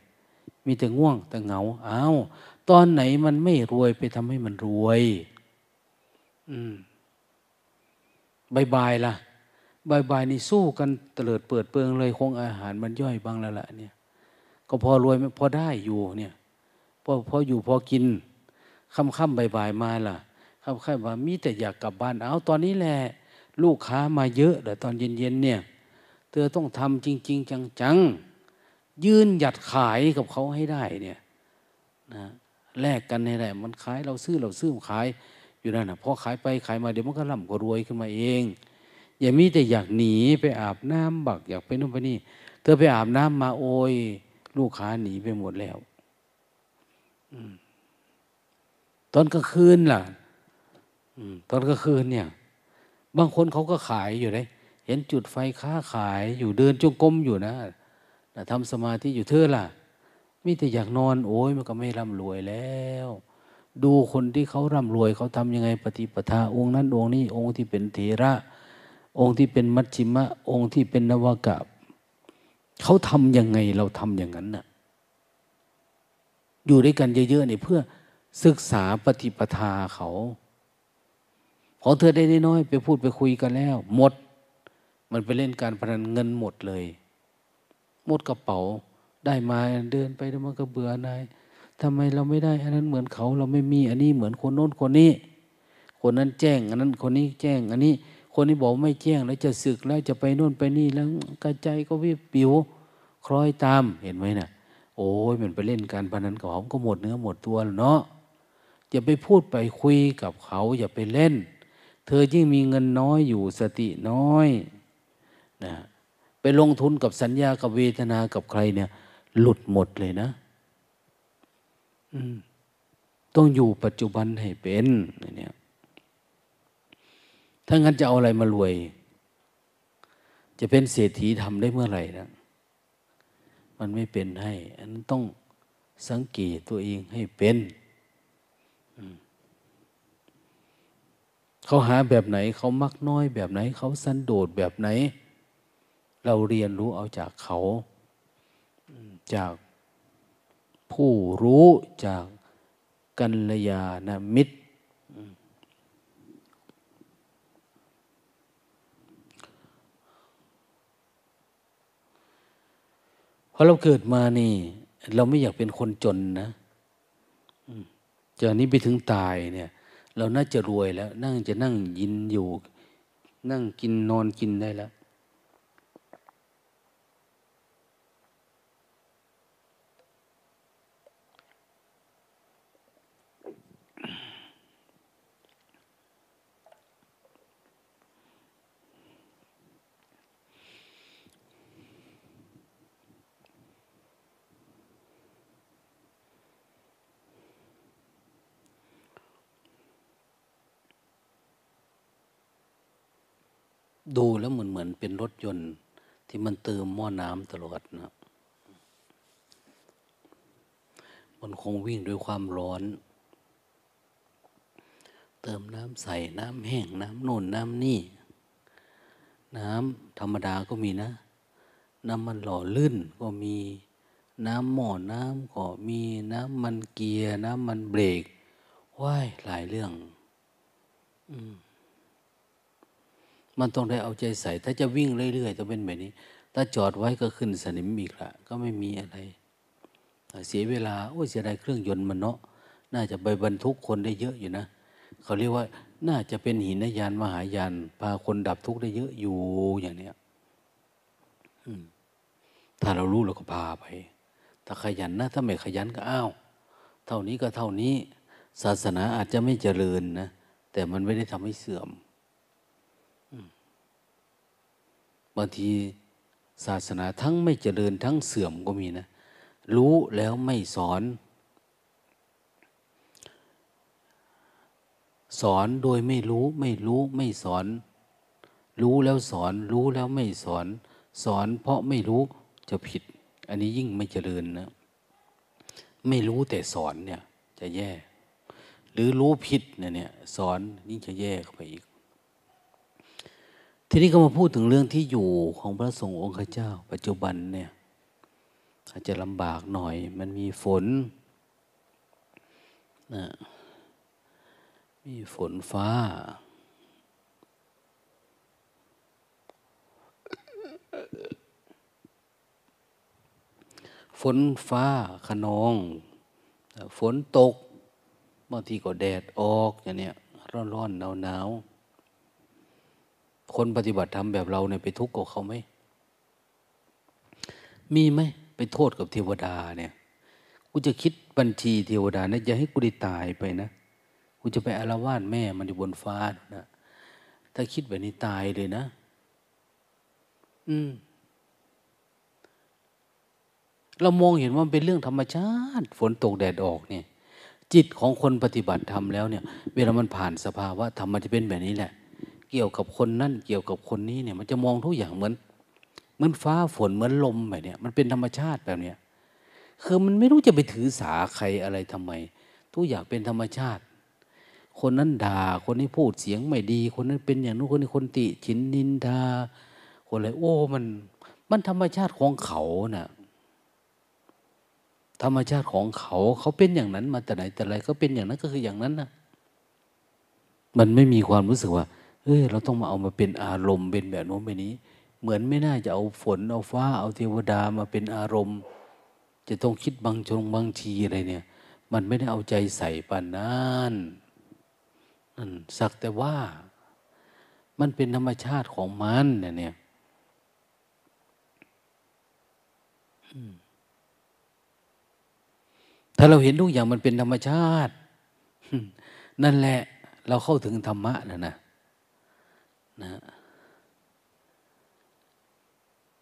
มีแต่ง่วงแต่เหงาอ้าวตอนไหนมันไม่รวยไปทำให้มันรวยบ่ายล่ะบ่ายนี่สู้กันเตลิดเปิดเปลืองเลยคงอาหารมันย่อยบ้างแล้วล่ะเนี่ยก็พอรวยพอได้อยู่เนี่ยพออยู่พอกินค่ำๆบ่ายๆมาล่ะค่ำๆมามีแต่อยากกลับบ้านเอาตอนนี้แหละลูกค้ามาเยอะเดี๋ยวตอนเย็นๆเนี่ยเธอต้องทำจริงๆจังๆยืนหยัดขายกับเขาให้ได้เนี่ยนะแลกกันให้ได้มันขายเราซื้อขายอยู่นั่นนะพอขายไปขายมาเดี๋ยวมันก็ร่ำก็รวยขึ้นมาเองอย่ามีแต่อยากหนีไปอาบน้ำบักอยากไปนู่นไปนี่เธอไปอาบน้ำมาโอยลูกค้าหนีไปหมดแล้วตอนกลางคืนล่ะตอนกลางคืนเนี่ยบางคนเขาก็ขายอยู่เลยเห็นจุดไฟค้าขายอยู่เดินจงกรมอยู่นะทำสมาธิอยู่เธอล่ะมีแต่อยากนอนโอ้ยมันก็ไม่ร่ำรวยแล้วดูคนที่เขาร่ำรวยเขาทำยังไงปฏิปทาองค์นั้นองค์นี้องค์ที่เป็นเถระองค์ที่เป็นมัชฌิมะองค์ที่เป็นนวากะเขาทำยังไงเราทำอย่างนั้นน่ะอยู่ด้วยกันเยอะๆนี่เพื่อศึกษาปฏิปทาเขาขอเธอได้น้อยๆไปพูดไปคุยกันแล้วหมดมันไปเล่นการพนันเงินหมดเลยหมดกระเป๋าได้มาเดินไปแล้วมันก็เบื่อนายทำไมเราไม่ได้อันนั้นเหมือนเขาเราไม่มีอันนี้เหมือนคนโน้นคนนี้คนนั้นแจ้งอันนั้นคนนี้แจ้งอันนี้คนนี้บอกไม่แจ้งแล้วจะสึกแล้วจะไปโน่นไปนี่แล้วกระใจก็วิบปิวคล้อยตามเห็นไหมน่ะโอ้ยมันไปเล่นการพนันกับเขาก็หมดเนื้อหมดตัวแล้วเนาะอย่าไปพูดไปคุยกับเขาอย่าไปเล่นเธอยิ่งมีเงินน้อยอยู่สติน้อยนะไปลงทุนกับสัญญากับเวทนากับใครเนี่ยหลุดหมดเลยนะต้องอยู่ปัจจุบันให้เป็นเนี่ยถ้างั้นจะเอาอะไรมารวยจะเป็นเศรษฐีทำได้เมื่อไหร่นะมันไม่เป็นให้อันนั้นต้องสังเกตตัวเองให้เป็นเขาหาแบบไหนเขามักน้อยแบบไหนเขาสันโดษแบบไหนเราเรียนรู้เอาจากเขาจากผู้รู้จากกัลยาณมิตรพอเราเกิดมานี่เราไม่อยากเป็นคนจนนะจากนี้ไปถึงตายเนี่ยเราน่าจะรวยแล้วนั่งจะนั่งยินอยู่นั่งกินนอนกินได้แล้วดูแล้วเหมือนเป็นรถยนต์ที่มันเติมหม้อน้ำตลอดนะมันคงวิ่งด้วยความร้อน เติมน้ำใส่น้ำแห้งน้ำโน่นน้ำนี่น้ำธรรมดาก็มีนะน้ำมันหล่อลื่นก็มีน้ำหม้อน้ำก็มีน้ำมันเกียร์น้ำมันเบรกว้ายหลายเรื่องมันต้องได้เอาใจใส่ถ้าจะวิ่งเรื่อยๆจะเป็นแบบนี้ถ้าจอดไว้ก็ขึ้นสนิมอีกละก็ไม่มีอะไรเสียเวลาโอ้ยเสียดายเครื่องยนต์มันเนาะน่าจะไปบรรทุกคนได้เยอะอยู่นะเขาเรียกว่าน่าจะเป็นหินยานมหายานพาคนดับทุกข์ได้เยอะอยู่อย่างเนี้ยถ้าเรารู้เราก็พาไปถ้าขยันนะถ้าไม่ขยันก็อ้าวเท่านี้ก็เท่านี้ศาสนาอาจจะไม่เจริญนะแต่มันไม่ได้ทำให้เสื่อมบางทีศาสนาทั้งไม่เจริญทั้งเสื่อมก็มีนะรู้แล้วไม่สอนสอนโดยไม่รู้ไม่สอนรู้แล้วสอนรู้แล้วไม่สอนสอนเพราะไม่รู้จะผิดอันนี้ยิ่งไม่เจริญนะไม่รู้แต่สอนเนี่ยจะแย่หรือรู้ผิดเนี่ยสอนยิ่งจะแย่เข้าไปอีกทีนี้ก็มาพูดถึงเรื่องที่อยู่ของพระสงฆ์องค์เจ้าปัจจุบันเนี่ยอาจจะลำบากหน่อยมันมีฝนนะมีฝนฟ้าฝนฟ้าคะนองฝนตกบางทีก็แดดออกอย่างเนี้ยร้อนๆหนาวๆคนปฏิบัติธรรมแบบเราเนี่ยไปทุกข์กับเขาไหมมีไหมไปโทษกับเทวดาเนี่ยกูจะคิดบัญชีเทวดานะอย่าให้กูได้ตายไปนะกูจะไปอาละวาดแม่มันอยู่บนฟ้านะถ้าคิดแบบนี้ตายเลยนะเรามองเห็นว่าเป็นเรื่องธรรมชาติฝนตกแดดออกเนี่ยจิตของคนปฏิบัติธรรมแล้วเนี่ยเวลามันผ่านสภาวะธรรมมันจะเป็นแบบนี้แหละเกี่ยวกับคนนั่นเกี่ยวกับคนนี้เนี่ยมันจะมองทุกอย่างเหมือนฟ้าฝนเหมือนลมแบบเนี้ยมันเป็นธรรมชาติแบบเนี้ยคือมันไม่รู้จะไปถือสาใครอะไรทำไมทุกอย่างเป็นธรรมชาติคนนั้นด่าคนนี้พูดเสียงไม่ดีคนนั้นเป็นอย่างนู้นคนนี้คนติฉินนินทาคนอะไรโอ้มันธรรมชาติของเขาน่ะธรรมชาติของเขาเป็นอย่างนั้นมาแต่ไหนแต่ไรก็เป็นอย่างนั้นก็คืออย่างนั้นนะมันไม่มีความรู้สึกว่าเฮ้ยเราต้องมาเอามาเป็นอารมณ์เป็นแบบโน้นแบบนี้เหมือนไม่น่าจะเอาฝนเอาฟ้าเอาเทวดามาเป็นอารมณ์จะต้องคิดบางทีอะไรเนี่ยมันไม่ได้เอาใจใส่ปานนั้นสักแต่ว่ามันเป็นธรรมชาติของมันเนี่ยถ้าเราเห็นทุกอย่างมันเป็นธรรมชาตินั่นแหละเราเข้าถึงธรรมะแล้วนะ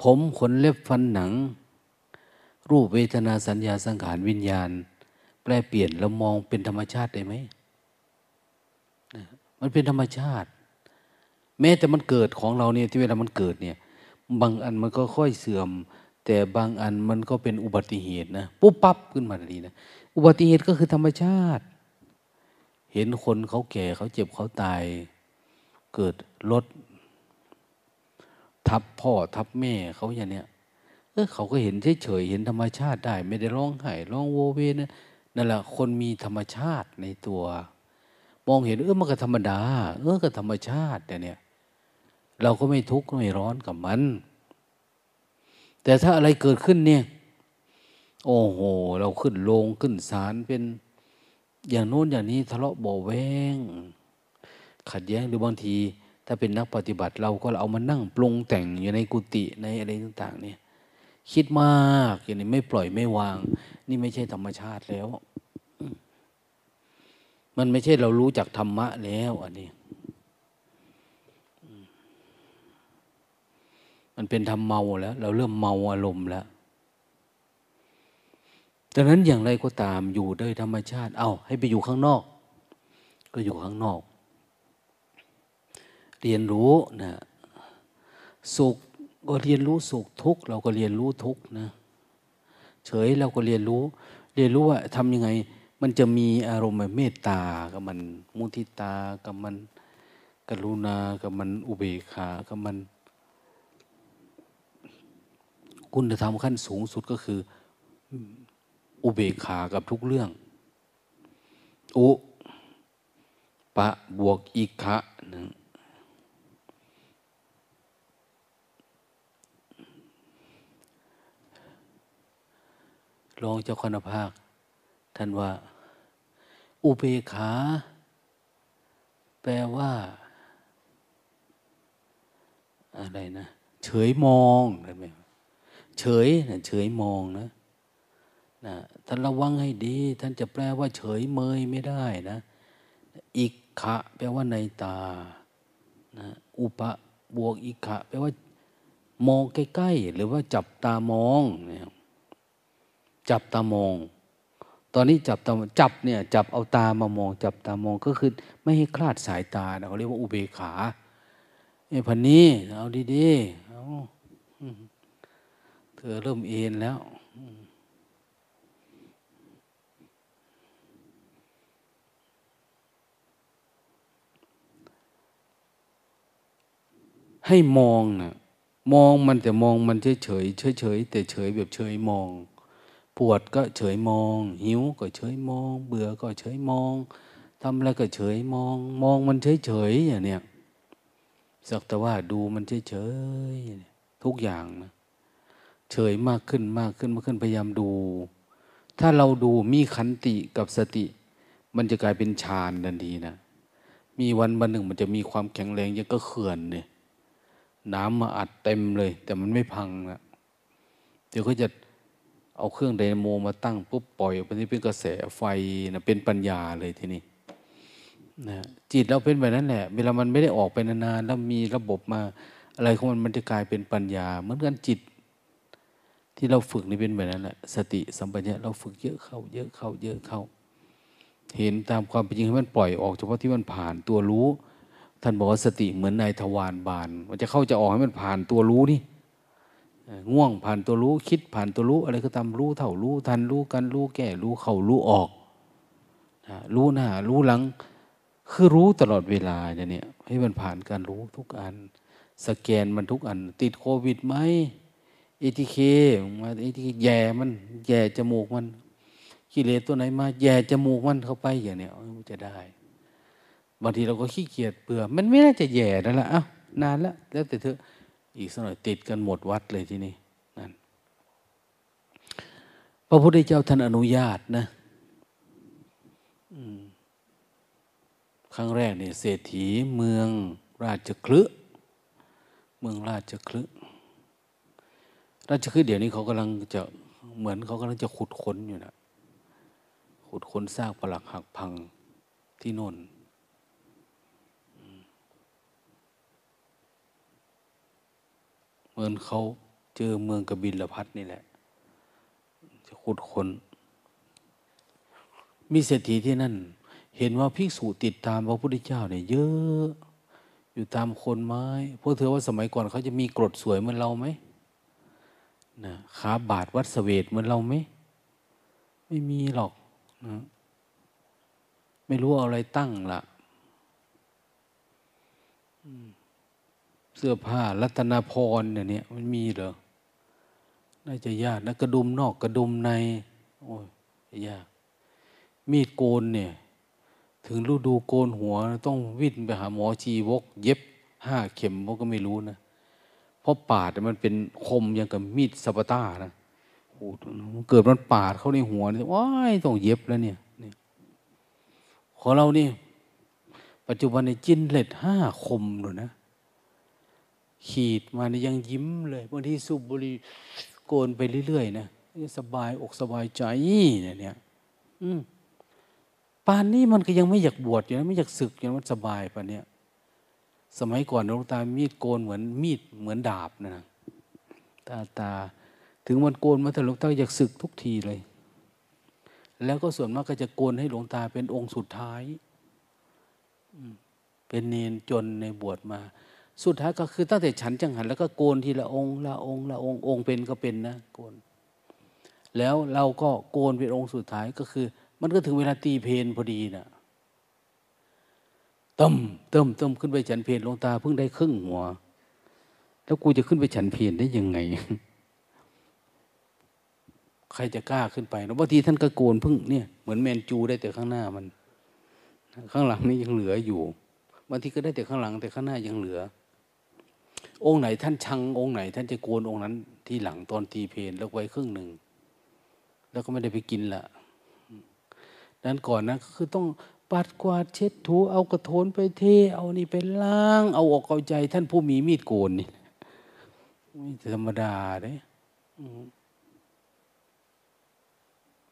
ผมขนเล็บฟันหนังรูปเวทนาสัญญาสังขารวิญญาณแปลเปลี่ยนเรามองเป็นธรรมชาติได้ไหมมันเป็นธรรมชาติแม้แต่มันเกิดของเราเนี่ยที่เวลามันเกิดเนี่ยบางอันมันก็ค่อยเสื่อมแต่บางอันมันก็เป็นอุบัติเหตุนะปุ๊บปั๊บขึ้นมาทันทีนะอุบัติเหตุก็คือธรรมชาติเห็นคนเขาแก่เขาเจ็บเขาตายเกิดรถทับพ่อทับแม่เขาอย่างเนี้ยเขาก็เห็นเฉยๆเห็นธรรมชาติได้ไม่ได้ร้องไห้ร้องโวเวนะนั่นแหละคนมีธรรมชาติในตัวมองเห็นมันก็ธรรมดาก็ธรรมชาติแต่เนี่ยเราก็ไม่ทุกข์ไม่ร้อนกับมันแต่ถ้าอะไรเกิดขึ้นเนี่ยโอ้โหเราขึ้นโรงขึ้นศาลเป็นอย่างโน้นอย่างนี้ทะเลาะเบาะแว้งขัดแย้งหรือบางทีถ้าเป็นนักปฏิบัติเราก็เอามานั่งปรุงแต่งอยู่ในกุฏิในอะไรต่างๆเนี่ยคิดมากอย่างนี้ไม่ปล่อยไม่วางนี่ไม่ใช่ธรรมชาติแล้วมันไม่ใช่เรารู้จักธรรมะแล้วอันนี้มันเป็นธรรมเมาแล้วเราเริ่มเมาอารมณ์แล้วดังนั้นอย่างไรก็ตามอยู่ด้วยธรรมชาติเอาให้ไปอยู่ข้างนอกก็อยู่ข้างนอกเรียนรู้นะสุขก็เรียนรู้สุขทุกข์เราก็เรียนรู้ทุกข์นะเฉยเราก็เรียนรู้ว่าทำยังไง มันจะมีอารมณ์แบบเมตตากับมันมุทิตากับมันกรุณากับมันอุเบกขากับมันคุณธรรมขั้นสูงสุดก็คืออุเบกขากับทุกเรื่องอุปะบวกอิขะนะรองเจ้าคณะภาคท่านว่าอุเบกขาแปลว่าอะไรนะเฉยมองได้ไหมเฉยนะเฉยมองนะนะท่านระวังให้ดีท่านจะแปลว่าเฉยเมยไม่ได้นะอิขะแปลว่าในตานะอุปะบวกอิขะแปลว่ามองใกล้ๆหรือว่าจับตามองเนี่ยจับตามองตอนนี้จับตาจับเนี่ยจับเอาตามามองจับตามองก็คือไม่ให้คลาดสายตาเขาเรียกว่าอุเบกขาไอ้พันนี้เอาดีๆเอาเธอเริ่มเอ็นแล้วให้มองนะมองมันแต่มองมันเฉยๆเฉยๆแต่เฉยแบบเฉยมองปวดก็เฉยมองหิวก็เฉยมองเบื่อก็เฉยมองทำอะไรก็เฉยมองมองมันเฉยๆอย่างเนี้ยสักแต่ว่าดูมันเฉยๆทุกอย่างนะเฉยมากขึ้นมากขึ้นมากขึ้นพยายามดูถ้าเราดูมีขันติกับสติมันจะกลายเป็นฌานทันทีนะมีวันหนึ่งมันจะมีความแข็งแรงยังก็เขื่อนเนี่ยน้ำมาอัดเต็มเลยแต่มันไม่พังนะเดี๋ยวก็จะเอาเครื่องไดนาโมมาตั้งปุ๊บปล่อยมันจะเป็นกระแสไฟนะเป็นปัญญาเลยทีนี้นะจิตเราเป็นแบบนั้นแหละเวลามันไม่ได้ออกไปนานๆแล้วมีระบบมาอะไรของมันจะกลายเป็นปัญญาเหมือนกันจิตที่เราฝึกนี่เป็นแบบนั้นแหละสติสัมปชัญญะเราฝึกเยอะเข้าเยอะเข้าเยอะเข้าเห็นตามความเป็นจริงให้มันปล่อยออกเฉพาะที่มันผ่านตัวรู้ท่านบอกว่าสติเหมือนนายทวารบานมันจะเข้าจะออกให้มันผ่านตัวรู้นี่ง่วงผ่านตัวรู้คิดผ่านตัวรู้อะไรก็ตามรู้เท่ารู้ทันรู้กันรู้แก่รู้เข้ารู้ออกรู้หน้ารู้หลังคือรู้ตลอดเวลาเนี่ยให้มันผ่านการรู้ทุกอันสแกนมันทุกอันติดโควิดไหมATK มา ATK แย่มันแย่จมูกมันกิเลสตัวไหนมาแย่จมูกมันเข้าไปอย่างเนี้ยจะได้บางทีเราก็ขี้เกียจเบื่อมันไม่น่าจะแย่นั่นแหละอ้าวนานแล้วแล้วแต่เธออีกสักหน่อยติดกันหมดวัดเลยทีนี้นั่นพระพุทธเจ้าท่านอนุญาตนะครั้งแรกเนี่ยเศรษฐีเมืองราชคฤห์ราชคฤห์เดี๋ยวนี้เขากำลังจะเหมือนเขากำลังจะขุดค้นอยู่นะขุดค้นซากปรักหักพังที่โน่นเหมือนเขาเจอเมืองกบิลพัสนี่แหละจะขุดค้นมีเศรษฐีที่นั่นเห็นว่าภิกษุติดตามพระพุทธเจ้าเนี่ยเยอะอยู่ตามคนไม้พวกเธอว่าสมัยก่อนเขาจะมีกรดสวยเหมือนเราไหมนะขาบาทวัดเสวตเหมือนเราไหมไม่มีหรอกนะไม่รู้เอาอะไรตั้งละเสื้อผ้ารัตนพรเนี่ยมันมีเหรอน่าจะยากนะกระดุมนอกกระดุมในโอ้ยยากมีดโกนเนี่ยถึงฤดูโกนหัวต้องวิ่งไปหาหมอชีวกเย็บ5 เข็มเขาก็ไม่รู้นะเพราะปาดมันเป็นคมอย่างกับมีดสปาร์ตานะโอ้มันเกิดมันปาดเข้าในหัวนี่ว้ายต้องเย็บแล้วเนี่ยของเรานี่ปัจจุบันในจิ้นเล็ด5 คมเลยนะขีดมานี่ยังยิ้มเลยบางทีสูบบุหรี่โกนไปเรื่อยๆนะสบายอกสบายใจเนี่ยป่านนี้มันก็ยังไม่อยากบวชอยู่นะไม่อยากศึกอยู่นะมันสบายป่านเนี้ยสมัยก่อนหลวงตามีดโกนเหมือนมีดเหมือนดาบนะตาถึงวันโกนมาแต่หลวงตาอยากศึกทุกทีเลยแล้วก็ส่วนมากก็จะโกนให้หลวงตาเป็นองค์สุดท้ายเป็นเนนจนในบวชมาสุดท้ายก็คือตั้งแต่ฉันจังหันแล้วก็โกนทีละองค์ละองค์ละองค์องค์เป็นก็เป็นนะโกนแล้วเราก็โกนเป็นองค์สุดท้ายก็คือ มันก็ถึงเวลาตีเพลพอดีนะเติมขึ้นไปฉันเพลหลวงตาเพิ่งได้ครึ่งหัวแล้วกูจะขึ้นไปฉันเพลได้ยังไงใครจะกล้าขึ้นไปเนาะบางทีท่านก็โกนพึ่งเนี่ยเหมือนแมนจูได้แต่ข้างหน้ามันข้างหลังนี่ยังเหลืออยู่บางทีก็ได้แต่ข้างหลังแต่ข้างหน้ายังเหลือองค์ไหนท่านชังองค์ไหนท่านจะโกนองค์นั้นที่หลังตอนตีเพลแล้วไว้ครึ่งหนึ่งแล้วก็ไม่ได้ไปกินละดังนั้นก่อนนะคือต้องปัดกวาดเช็ดถูเอากระโถนไปเทเอานี่ไปล้างเอาออกเอาใจท่านผู้มีมีดโกนนี่ไม่ธรรมดาเลย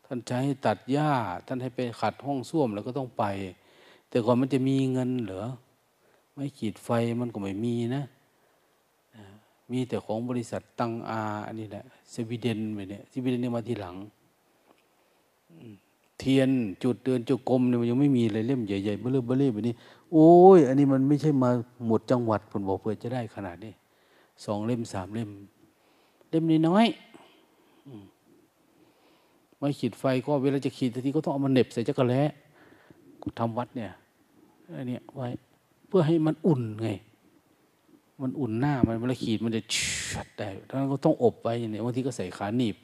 ท่านใช้ให้ตัดหญ้าท่านให้ไปขัดห้องส้วมแล้วก็ต้องไปแต่ก่อนมันจะมีเงินเหรอไม่ขีดไฟมันก็ไม่มีนะมีแต่ของบริษัทตังอาอันนี้แหละสวีเดนไปเนี่ยสวีเดนเนี่ยมาทีหลังเทียนจุดเดินจุดกลมเนี่ยมันยังไม่มีเลยเล่มใหญ่ๆเบลอเบลอแบบนี้โอ้ยอันนี้มันไม่ใช่มาหมดจังหวัดผมบอกเพื่อจะได้ขนาดนี้2 เล่ม 3 เล่มเล่มนี้น้อยไม่ขีดไฟก็เวลาจะขีดทีก็ต้องเอามันเหน็บใส่จักรแล้ทำวัดเนี่ยอันนี้ไว้เพื่อให้มันอุ่นไงมันอุ่นหน้ามันเวลาขีดมันจะชัดได้ดังนั้นก็ต้องอบไว้อย่างนี้บางทีก็ใส่ขาหนีบ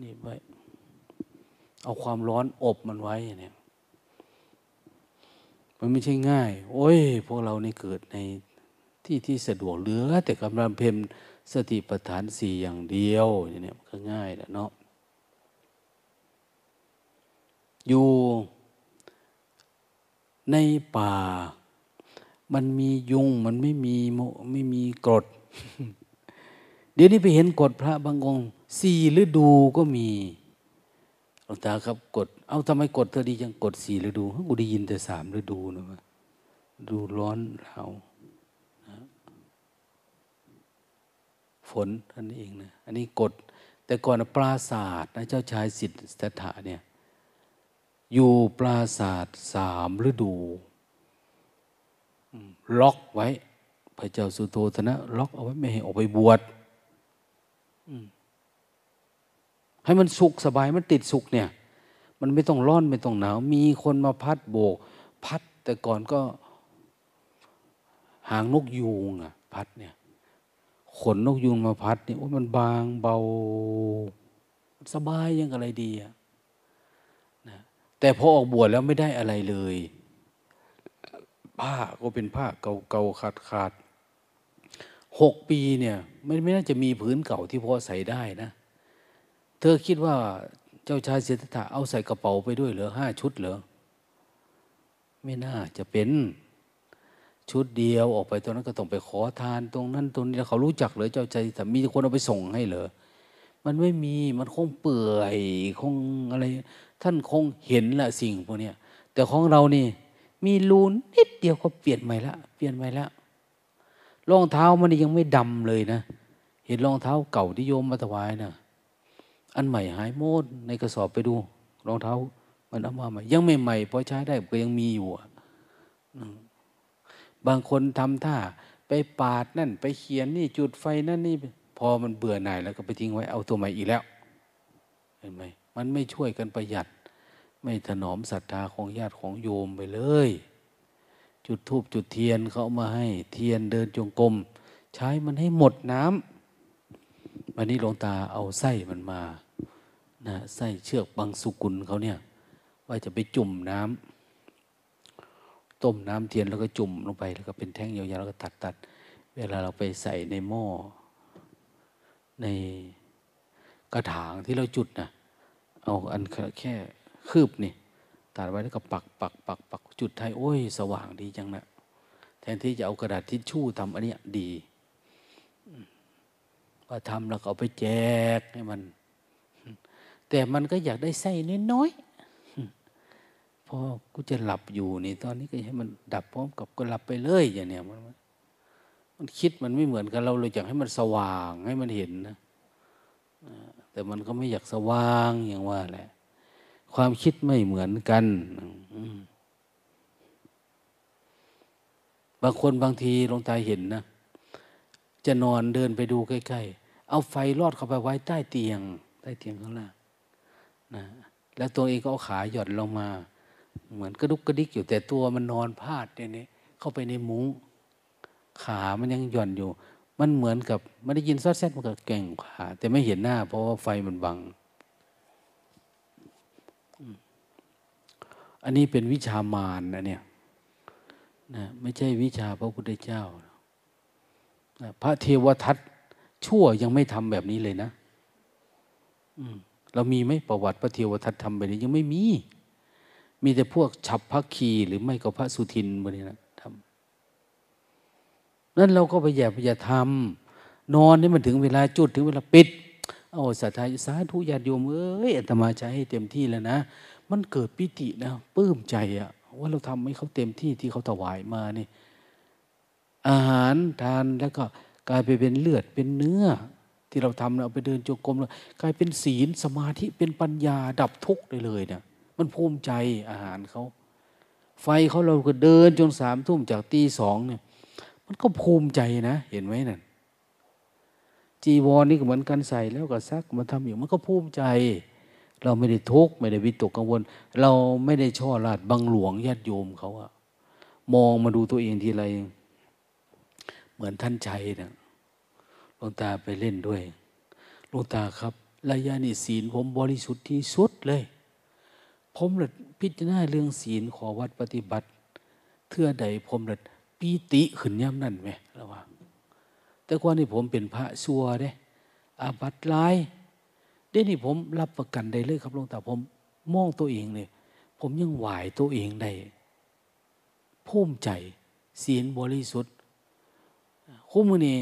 หนีบไว้เอาความร้อนอบมันไว้อย่างนี้มันไม่ใช่ง่ายโอ้ยพวกเรานี่เกิดในที่ที่สะดวกเหลือแต่กำลังเพมสติปัฏฐาน4อย่างเดียวอย่างนี้มันก็ง่ายแหละเนาะอยู่ในป่ามันมียุงมันไม่มีกรด เดี๋ยวนี้ไปเห็นกรดพระบางองค์4 ฤดูก็มีหลวงตาครับกรดเอาทำไมกรดเธอดีจังกรด4 ฤดูกูได้ยินแต่3 ฤดูนะวะดูร้อนหนาวฝนท่านเองนะอันนี้กรดแต่ก่อนปราสาทนะเจ้าชายสิทธัตถะเนี่ยอยู่ปราสาท3 ฤดูล็อกไว้พระเจ้าสุโธธนะล็อกเอาไว้ไม่ให้ออกไปบวชให้มันสุขสบายมันติดสุขเนี่ยมันไม่ต้องร้อนไม่ต้องหนาวมีคนมาพัดโบกพัดแต่ก่อนก็หางนกยูงอ่ะพัดเนี่ยขนนกยูงมาพัดเนี่ยโอ้มันบางเบาสบายยังอะไรดีอ่ะนะแต่พอออกบวชแล้วไม่ได้อะไรเลยผ้าก็เป็นผ้าเก่าๆขาด6 ปีเนี่ยไม่น่าจะมีผืนเก่าที่พอใส่ได้นะเธอคิดว่าเจ้าชายสิทธัตถะเอาใส่กระเป๋าไปด้วยเหรอ5 ชุดเหรอไม่น่าจะเป็นชุดเดียวออกไปตอนนั้นก็ต้องไปขอทานตรงนั้นตรงนี้เขารู้จักเหรอเจ้าชายสิทธัตถะมีคนเอาไปส่งให้เหรอมันไม่มีมันคงเปื่อยคงอะไรท่านคงเห็นละสิ่งพวกเนี้ยแต่ของเรานี่มีรูนิดเดียวก็เปลี่ยนใหม่ละรองเท้ามันยังไม่ดำเลยนะเห็นรองเท้าเก่าที่โยมมาถวายนะอันใหม่หายหมดในกระสอบไปดูรองเท้ามันเอามาใหม่ยังไม่ใหม่พอใช้ได้ก็ยังมีอยู่บางคนทำท่าไปปาดนั่นไปเขียนนี่จุดไฟนั่นนี่พอมันเบื่อหน่ายแล้วก็ไปทิ้งไว้เอาตัวใหม่อีกแล้วเห็นไหมมันไม่ช่วยกันประหยัดไม่ถนอมศรัทธาของญาติของโยมไปเลยจุดธูปจุดเทียนเขามาให้เทียนเดินจงกรมใช้มันให้หมดน้ำวันนี้หลวงตาเอาไส้มันมานะไส้เชือกบางสุกุลเขาเนี่ยว่าจะไปจุ่มน้ำต้มน้ำเทียนแล้วก็จุ่มลงไปแล้วก็เป็นแท่งยาวๆแล้วก็ตัดเวลาเราไปใส่ในหม้อในกระถางที่เราจุดนะเอาอันแค่คืบนี่ตัดไว้แล้วก็ปักจุดไทยโอ้ยสว่างดีจังนะแทนที่จะเอากระดาษทิชชู่ทำอันนี้ดีพอทำแล้วก็เอาไปแจกให้มันแต่มันก็อยากได้ไส้น้อยๆพอกูจะหลับอยู่นี่ตอนนี้ก็ให้มันดับพร้อมกับก็หลับไปเลยอย่างเนี้ยมันคิดมันไม่เหมือนกันเราอยากให้มันสว่างให้มันเห็นนะแต่มันก็ไม่อยากสว่างอย่างว่าแหละความคิดไม่เหมือนกันบางคนบางทีหลวงตาเห็นนะจะนอนเดินไปดูใกล้ๆเอาไฟลอดเข้าไปไว้ใต้เตียงข้างล่างนะ แล้วตัวเองก็เอาขาหย่อนลงมาเหมือนกระดุกกระดิกอยู่แต่ตัวมันนอนพาดในนี้เข้าไปในมุ้งขามันยังหย่อนอยู่มันเหมือนกับไม่ได้ยินซอดแซดมันก็แกว่งขาแต่ไม่เห็นหน้าเพราะว่าไฟมันบังอันนี้เป็นวิชามารนะเนี่ยนะไม่ใช่วิชาพระพุทธเจ้านะพระเทวทัตชั่วยังไม่ทำแบบนี้เลยนะเรามีไหมประวัติพระเทวทัตทำแบบนี้ยังไม่มีมีแต่พวกฉับพระคีหรือไม่ก็พระสุทินพวกนี้นะทำนั่นเราก็พยายามทำนอนนี่มันถึงเวลาจุดถึงเวลาปิดโอ้สาธุญาติโยมเอ้ยอาตมาใช้ให้เต็มที่แล้วนะมันเกิดปิตินะปลื้มใจอะว่าเราทำให้เขาเต็มที่ที่เขาถวายมานี่อาหารทานแล้วก็กลายไปเป็นเลือดเป็นเนื้อที่เราทำเราไปเดินจงกรมแล้วกลายเป็นศีลสมาธิเป็นปัญญาดับทุกข์ได้เลยเนี่ยมันภูมิใจอาหารเขาไฟเขาเราก็เดินจน3 ทุ่มจากตี 2เนี่ยมันก็ภูมิใจนะเห็นไหมนั่นจีวร นี่ก็เหมือนกันใส่แล้วก็ซักมาทำอยู่มันก็ภูมิใจเราไม่ได้ทุกข์ไม่ได้วิตกกังวลเราไม่ได้ช่อราษฎร์บังหลวงญาติโยมเขาอะมองมาดูตัวเองทีไรเหมือนท่านชัยนะหลวงตาไปเล่นด้วยหลวงตาครับระยะนี้ศีลผมบริสุทธิ์ที่สุดเลยผมละพิจารณาเรื่องศีลขอวัดปฏิบัติเทื่อใดผมละปีติขึ้นย่ำนั่นไหมระวังแต่ก่อนนี่ผมเป็นพระซัวเด้อาบัติร้ายเดี๋ยวนี้ผมรับประกันได้เลยครับหลวงตาผมมองตัวเองเลยผมยังไหวตัวเองได้ภูมิใจศีลบริสุทธิ์คู่มือนี่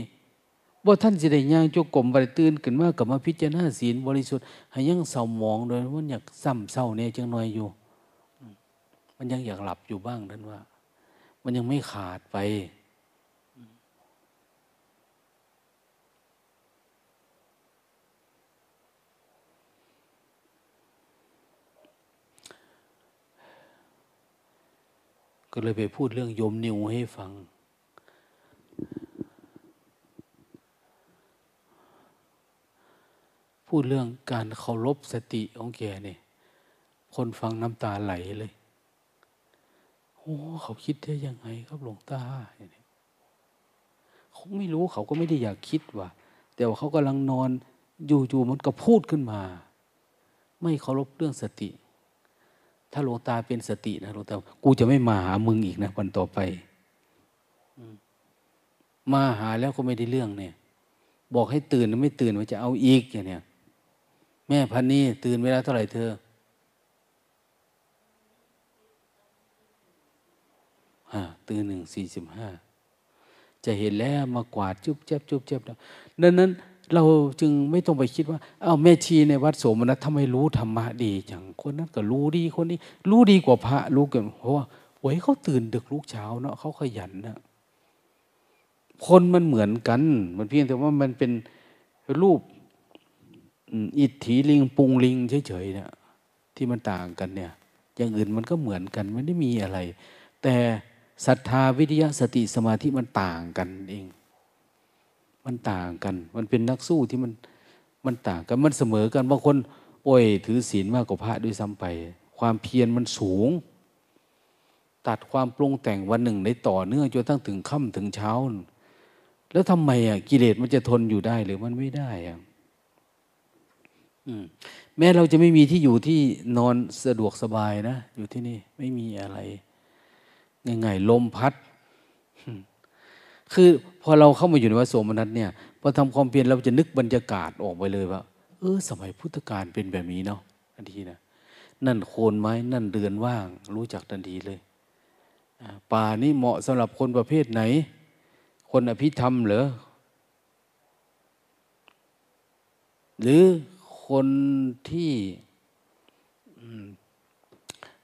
ว่าท่านสิได้ย่างโจกกลมไปตื่นขึ้นมากลับมาพิจารณาศีลบริสุทธิ์ให้ยังเศร้าหมองโดยว่าอยากซ้ำเศร้าเนี่ยจังหน่อยอยู่มันยังอยากหลับอยู่บ้างท่านว่ามันยังไม่ขาดไปก็เลยไปพูดเรื่องโยมนิวให้ฟังพูดเรื่องการเคารพสติของแกนี่คนฟังน้ำตาไหลเลยโอ้เขาคิดได้ยังไงครับหลวงตาเขาไม่รู้เขาก็ไม่ได้อยากคิดว่ะแต่ว่าเขากำลังนอนอยู่ๆมันก็พูดขึ้นมาไม่เคารพเรื่องสติถ้าหลวงตาเป็นสตินะหลวงตากูจะไม่มาหามึงอีกนะวันต่อไปมาหาแล้วก็ไม่ได้เรื่องเนี่ยบอกให้ตื่นแล้วไม่ตื่นว่าจะเอาอีกอย่างเนี้ยแม่พันนี่ตื่นเวลาเท่าไหร่เธอตื่น 1:45 จะเห็นแล้วมากวาดจุ๊บแจ๊บจุ๊บแจ๊บแล้วนั้นเราจึงไม่ต้องไปคิดว่าเอ้าแม่ชีในวัดโสมนัสทำไมรู้ธรรมะดีจังคนนั้นก็รู้ดีคนนี้รู้ดีกว่าพระรู้กันเพราะว่าโอ้ยเขาตื่นดึกลุกเช้าเนาะเขาขยันนะคนมันเหมือนกันมันเพียงแต่ว่ามันเป็นรูปอิทธิลิงปุงลิงเฉยๆเนี่ยที่มันต่างกันเนี่ยอย่างอื่นมันก็เหมือนกันไม่ได้มีอะไรแต่ศรัทธาวิริยะสติสมาธิมันต่างกันเองมันต่างกันมันเป็นนักสู้ที่มันต่างกันมันเสมอกันบางคนโอ้ยถือศีลมากกว่าพระด้วยซ้ำไปความเพียรมันสูงตัดความปรุงแต่งวันหนึ่งได้ต่อเนื่องจนตั้งถึงค่ำถึงเช้าแล้วทำไมอ่ะกิเลสมันจะทนอยู่ได้หรือมันไม่ได้อ่ะแม้เราจะไม่มีที่อยู่ที่นอนสะดวกสบายนะอยู่ที่นี่ไม่มีอะไรง่ายๆลมพัดคือพอเราเข้ามาอยู่ในวัดโสมนัสเนี่ยพอทำความเพียรเราจะนึกบรรยากาศออกไปเลยว่าสมัยพุทธกาลเป็นแบบนี้เนาะทันทีนะนั่นโคนไม้นั่นเดือนว่างรู้จักทันทีเลยป่านี้เหมาะสำหรับคนประเภทไหนคนอภิธรรมเหรอหรือคนที่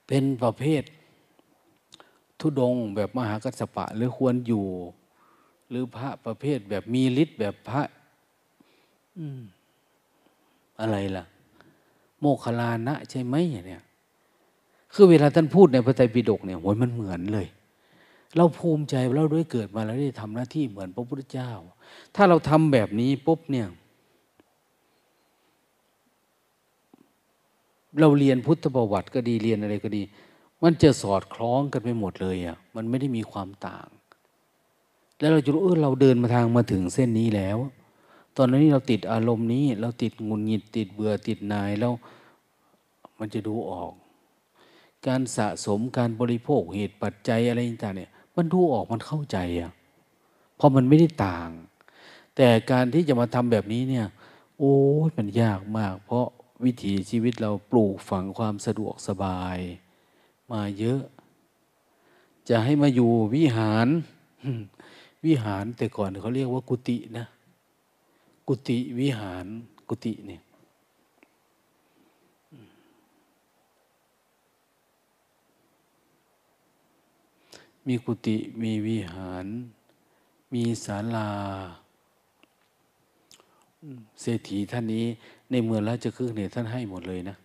เป็นประเภทธุดงค์แบบมหากัสสปะหรือควรอยู่หรือพระประเภทแบบมีฤทธิ์แบบพระอะไรล่ะโมคคัลลานะใช่ไหมเนี่ยคือเวลาท่านพูดในพระไตรปิฎกเนี่ยโหยมันเหมือนเลยเราภูมิใจเราด้วยเกิดมาแล้วได้ทำหน้าที่เหมือนพระพุทธเจ้าถ้าเราทำแบบนี้ปุ๊บเนี่ย เราเรียนพุทธประวัติก็ดีเรียนอะไรก็ดีมันจะสอดคล้องกันไปหมดเลยอ่ะมันไม่ได้มีความต่างแล้วเราจะรู้เราเดินมาทางมาถึงเส้นนี้แล้วตอนนี้เราติดอารมณ์นี้เราติดหงุดหงิดติดเบื่อติดนายแล้วมันจะดูออกการสะสมการบริโภคเหตุปัจจัยอะไรต่างเนี่ยมันดูออกมันเข้าใจอ่ะเพราะมันไม่ได้ต่างแต่การที่จะมาทำแบบนี้เนี่ยโอ้ยมันยากมากเพราะวิถีชีวิตเราปลูกฝังความสะดวกสบายมาเยอะจะให้มาอยู่วิหารวิหารแต่ก่อนเขาเรียกว่ากุฏินะกุฏิวิหารกุฏิเนี่ยมีกุฏิมีวิหารมีศาลาเศรษฐีท่านนี้ในเมืองราชคฤห์เนี่ยท่านให้หมดเลยนะ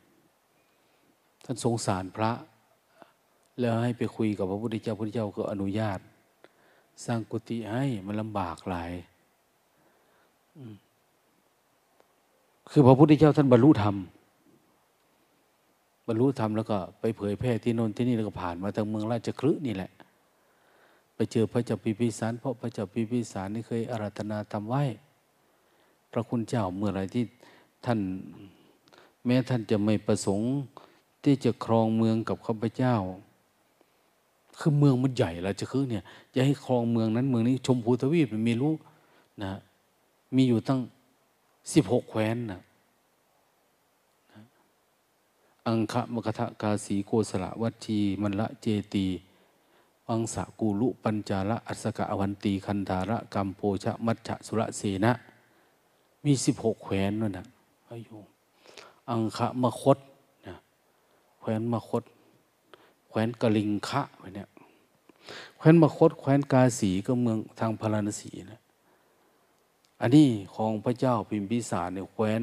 ท่านสงสารพระแล้วให้ไปคุยกับพระพุทธเจ้าพระพุทธเจ้าก็อนุญาตสร้างกุฏิให้มันลำบากหลายคือพระพุทธเจ้าท่านบรรลุธรรมแล้วก็ไปเผยแพร่ที่โน่นที่นี่แล้วก็ผ่านมาทางเมืองราชคฤห์นี่แหละไปเจอพระเจ้าพิมพิสารเพราะพระเจ้าพิมพิสารนี่เคยอาราธนาทำไว้พระคุณเจ้าเมื่อไรที่ท่านแม้ท่านจะไม่ประสงค์ที่จะครองเมืองกับข้าพเจ้าคือเมืองมันใหญ่ราชคฤห์เนี่ยจะให้ครองเมืองนั้นเมืองนี้ชมพูทวีปมันมีรู้นะมีอยู่ตั้ง16 แคว้นนะอังคะมกทะกาสีโกสละวัชชีมละเจตีวังสะกูลุปัญจาระอัสสกะอวันตีคันธาระกัมโพชะมัชชะสุระเสนะมี16 แคว้นนั่นนะอายุอังคะมคตนะแคว้นมคตแคว้นกลิงคะไปเนี่ยแคว้นมคตแคว้นกาสีก็เมืองทางพาราณสีนะอันนี้ของพระเจ้าพิมพิสารเนี่ยแคว้น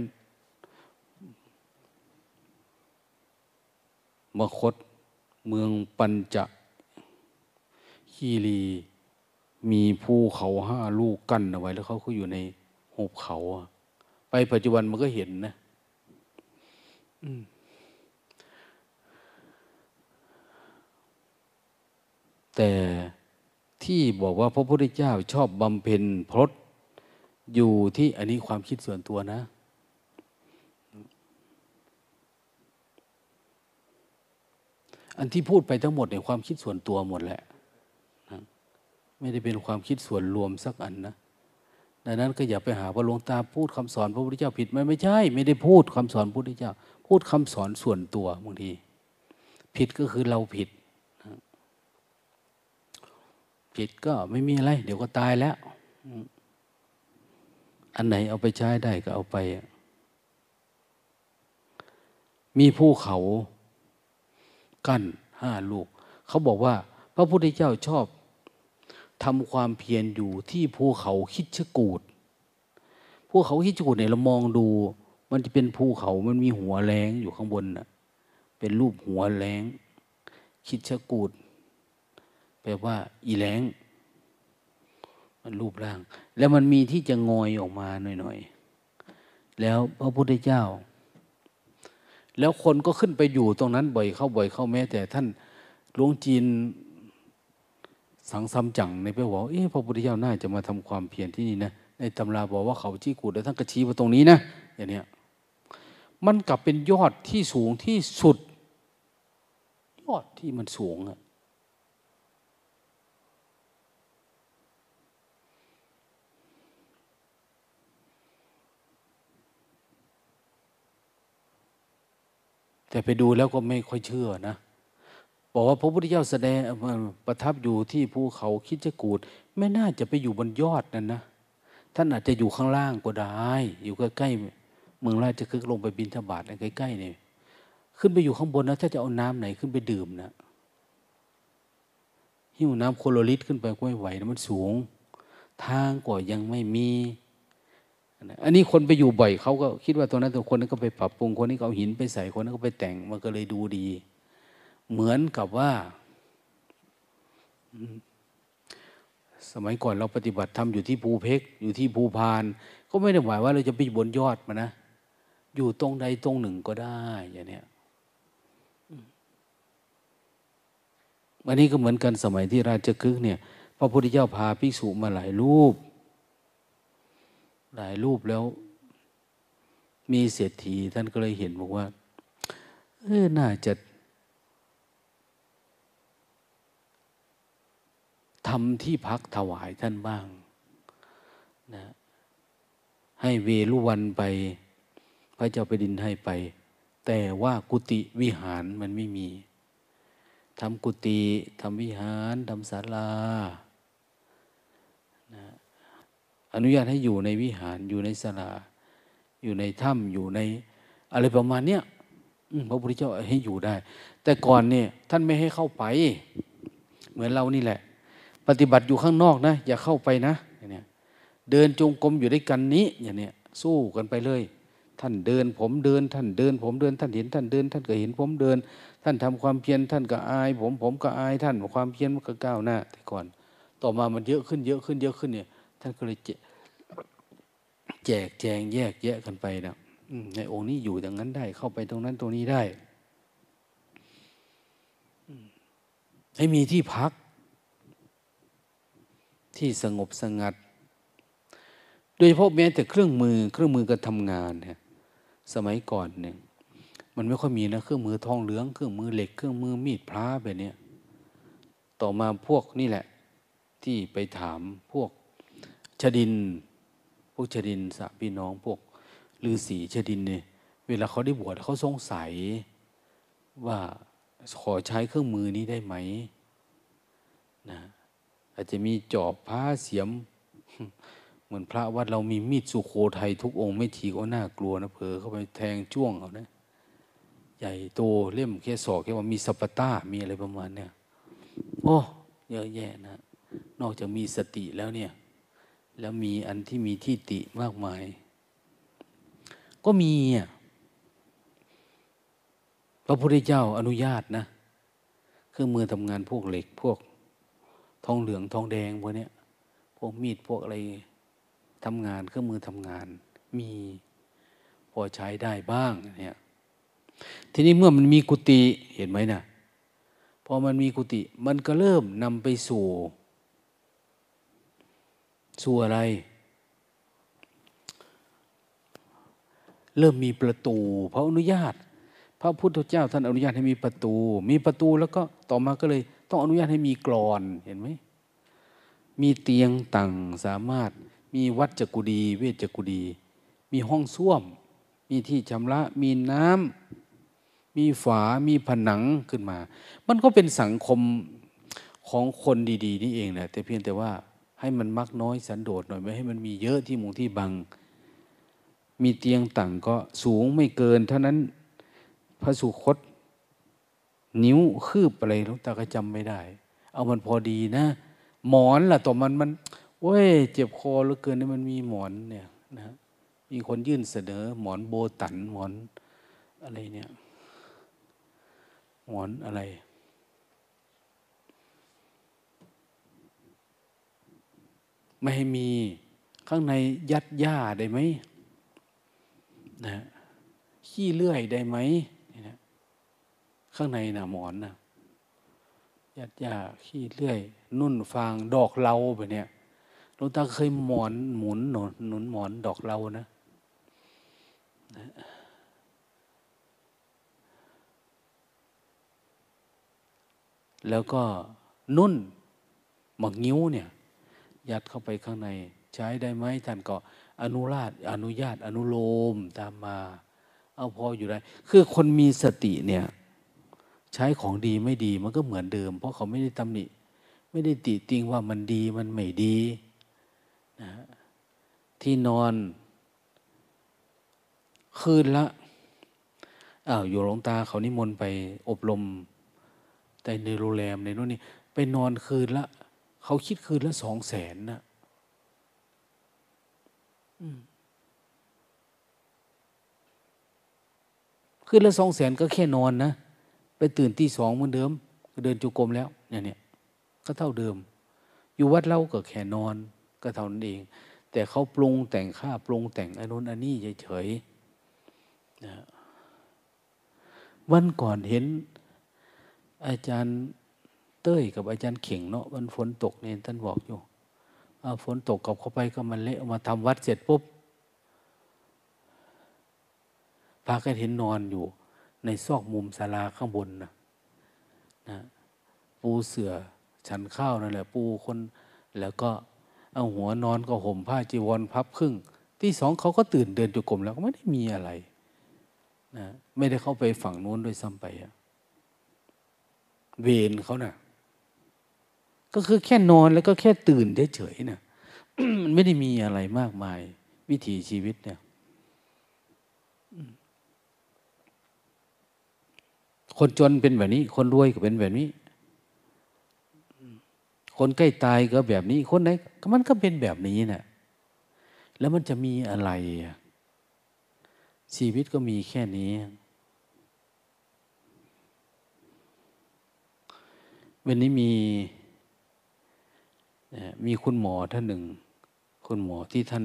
มคตเมืองปัญจคีรีมีภูเขา5 ลูกกั้นเอาไว้แล้วเขาก็อยู่ในหุบเขาไปปัจจุบันมันก็เห็นนะแต่ที่บอกว่าพระพุทธเจ้าชอบบำเพ็ญพรตอยู่ที่อันนี้ความคิดส่วนตัวนะอันที่พูดไปทั้งหมดในความคิดส่วนตัวหมดแหละนะไม่ได้เป็นความคิดส่วนรวมสักอันนะดังนั้นก็อย่าไปหาว่าหลวงตาพูดคำสอนพระพุทธเจ้าผิดไม่ใช่ไม่ได้พูดคำสอนพระพุทธเจ้าพูดคำสอนส่วนตัวบางทีผิดก็คือเราผิดนะผิดก็ไม่มีอะไรเดี๋ยวก็ตายแล้วอันไหนเอาไปใช้ได้ก็เอาไปมีภูเขากั้น5 ลูกเขาบอกว่าพระพุทธเจ้าชอบทำความเพียรอยู่ที่ภูเขาคิชกูฏภูเขาคิชกูฏเนี่ยเรามองดูมันจะเป็นภูเขามันมีหัวแหลงอยู่ข้างบนน่ะเป็นรูปหัวแหลงคิชกูฏแปลว่าอีแหลงมันรูปร่างแล้วมันมีที่จะงอยออกมาหน่อยๆแล้วพระพุทธเจ้าแล้วคนก็ขึ้นไปอยู่ตรงนั้นบ่อยเข้าแม้แต่ท่านหลวงจีนสังสำจังในไปบอกพระพุทธเจ้าน่าจะมาทำความเพียรที่นี่นะในตำราบอกว่าเขาชี้กูดแล้วท่านก็ชี้มาตรงนี้นะอย่างเนี้ยมันกลับเป็นยอดที่สูงที่สุดยอดที่มันสูงอะแต่ไปดูแล้วก็ไม่ค่อยเชื่อนะบอกว่าพระพุทธเจ้าแสดงประทับอยู่ที่ภูเขาคิชกูฏไม่น่าจะไปอยู่บนยอดนั่นนะท่านอาจจะอยู่ข้างล่างก็ได้อยู่ใกล้ๆเมืองราชคฤห์ลงไปบิณฑบาตใกล้ๆนี่ขึ้นไปอยู่ข้างบนนะถ้าจะเอาน้ำไหนขึ้นไปดื่มนะหิ้วน้ำโคลอริดขึ้นไปก็ไม่ไหวนะมันสูงทางก็ยังไม่มีอันนี้คนไปอยู่บ่อยเขาก็คิดว่าตรงนั้นตัวคนนั้นก็ไปปรับปรุงคนนี้ก็เอาหินไปใส่คนนั้นก็ไปแต่งมันก็เลยดูดีเหมือนกับว่าสมัยก่อนเราปฏิบัติธรรมอยู่ที่ภูเพกอยู่ที่ภูพานก็ไม่ได้หมายว่าเราจะไปบนยอดมานะอยู่ตรงใดตรงหนึ่งก็ได้อย่างเนี้ย อันนี้ก็เหมือนกันสมัยที่ราชคฤห์เนี่ยพระพุทธเจ้าพาภิกษุมาหลายรูปแล้วมีเศรษฐีท่านก็เลยเห็นบอกว่าน่าจะทำที่พักถวายท่านบ้างนะให้เวรุวันไปพระเจ้าแผ่นดินให้ไปแต่ว่ากุฏิวิหารมันไม่มีทำกุฏิทำวิหารทำศาลานะอนุญาตให้อยู่ในวิหารอยู่ในศาลาอยู่ในถ้ำอยู่ในอะไรประมาณเนี้ยพระพุทธเจ้าให้อยู่ได้แต่ก่อนเนี่ยท่านไม่ให้เข้าไปเหมือนเรานี่แหละปฏิบัติอยู่ข้างนอกนะอย่าเข้าไปนะเนี่ยเดินจงกรมอยู่ด้วยกันนี้อย่างเนี้ยสู้กันไปเลยท่านเดินผมเดินท่านเดินผมเดินท่านเห็นท่านเดินท่านก็เห็นผมเดินท่านทำความเพียรท่านก็อายผมก็อายท่านความเพียรมันก็ก้าวหน้าแต่ก่อนต่อมามันเยอะขึ้นเนี่ยท่านก็เลยแจกแจงแยกแยะกันไปนะในองค์นี้อยู่อย่างนั้นได้เข้าไปตรงนั้นตรงนี้ได้ให้มีที่พักที่สงบสงัดโดยเฉพาะแม้แต่เครื่องมือการทำงานเนี่ยสมัยก่อนเนี่ยมันไม่ค่อยมีนะเครื่องมือทองเหลืองเครื่องมือเหล็กเครื่องมือมีดพระแบบนี้ต่อมาพวกนี่แหละที่ไปถามพวกชดินสะพี่น้องพวกฤาษีชดินเนี่ยเวลาเขาได้บวชเขาสงสัยว่าขอใช้เครื่องมือนี้ได้ไหมนะอาจจะมีจอบผ้าเสียมเหมือนพระวัดเรามีมีดสุโขทัยทุกองค์ไม่ฉีกเอาหน้ากลัวนะเผลอเข้าไปแทงจ้วงเอานะใหญ่โตเล่มแค่ศอกแค่ว่ามีสปาต้ามีอะไรประมาณเนี่ยโอ้เยอะแยะนะนอกจากมีสติแล้วเนี่ยแล้วมีอันที่มีทิฏฐิมากมายก็มีพระพุทธเจ้าอนุญาตนะเครื่องมือทำงานพวกเหล็กพวกทองเหลืองทองแดงพวกเนี้ยพวกมีดพวกอะไรทำงานเครื่องมือทำงานมีพอใช้ได้บ้างเนี่ยทีนี้เมื่อมันมีกุฏิเห็นไหมนะพอมันมีกุฏิมันก็เริ่มนำไปสู่อะไรเริ่มมีประตูพระอนุญาตพระพุทธเจ้าท่านอนุญาตให้มีประตูแล้วก็ต่อมาก็เลยต้องอนุญาตให้มีกลอนเห็นไหมมีเตียงต่างสามารถมีวัดจักกุดีเวชจักกุดีมีห้องส้วมมีที่ชำระมีน้ำมีฝามีผนังขึ้นมามันก็เป็นสังคมของคนดีๆนี่เองนะแต่เพียงแต่ว่าให้มันมักน้อยสันโดษหน่อยไม่ให้มันมีเยอะที่มุงที่บังมีเตียงต่างก็สูงไม่เกินเท่านั้นพระสุคตนิ้วคืบอะไรหลวงตาก็จำไม่ได้เอามันพอดีนะหมอนล่ะต่อมันโอ้ยเจ็บคอเหลือเกินนี่มันมีหมอนเนี่ยนะมีคนยื่นเสนอหมอนโบตันหมอนอะไรเนี่ยหมอนอะไรไม่ให้มีข้างในยัดหญ้าได้ไหมนะขี้เลื่อยได้ไหมนะข้างในน่ะหมอนน่ะยัดหญ้าขี้เลื่อยนุ่นฟางดอกเหลาไปเนี่ยหลวงตาเคยหมอนหมุนหนุนหมอนดอกเหลานะแล้วก็นุ่นหมักงิ้วเนี่ยยัดเข้าไปข้างในใช้ได้ไหมท่านก็อนุญาตอนุโลมตามมาเอาพออยู่ได้คือคนมีสติเนี่ยใช้ของดีไม่ดีมันก็เหมือนเดิมเพราะเขาไม่ได้ตำหนิไม่ได้ติติงว่ามันดีมันไม่ดีนะที่นอนคืนละอยู่หลวงตาเขานิมนต์ไปอบรมแต่ในโรงแรมในนู้นนี่ไปนอนคืนละเขาคิดคืนละ200,000นะคืนละ200,000ก็แค่นอนนะไปตื่นตี 2เหมือนเดิมเดินจุกรมแล้วเนี่ยก็เท่าเดิมอยู่วัดเล่าก็แค่นอนก็เท่านั้นเองแต่เขาปรุงแต่งค่าปรุงแต่งอันนู้นอันนี้เฉยๆนะวันก่อนเห็นอาจารย์ เต้ยกับอาจารย์เข่งเนาะมันฝนตกเนี่ยท่านบอกอยู่ฝนตกกับเขาไปก็มันเละมาทำวัดเสร็จปุ๊บพากันเห็นนอนอยู่ในซอกมุมศาลาข้างบนนะปูเสื่อฉันข้าวนั่นแหละปูคนแล้วก็เอาหัวนอนก็ห่มผ้าจีวรพับครึ่งที่สองเขาก็ตื่นเดินจุกมแล้วก็ไม่ได้มีอะไรนะไม่ได้เข้าไปฝั่งนู้นด้วยซ้ำไปเวรเขาน่ะก็คือแค่นอนแล้วก็แค่ตื่นเฉยๆนะ มันไม่ได้มีอะไรมากมายวิถีชีวิตเนี่ยคนจนเป็นแบบนี้คนรวยก็เป็นแบบนี้คนใกล้ตายก็แบบนี้คนไหนมันก็เป็นแบบนี้นะแล้วมันจะมีอะไรชีวิตก็มีแค่นี้วันนี้มีคุณหมอท่านหนึ่งคุณหมอที่ท่าน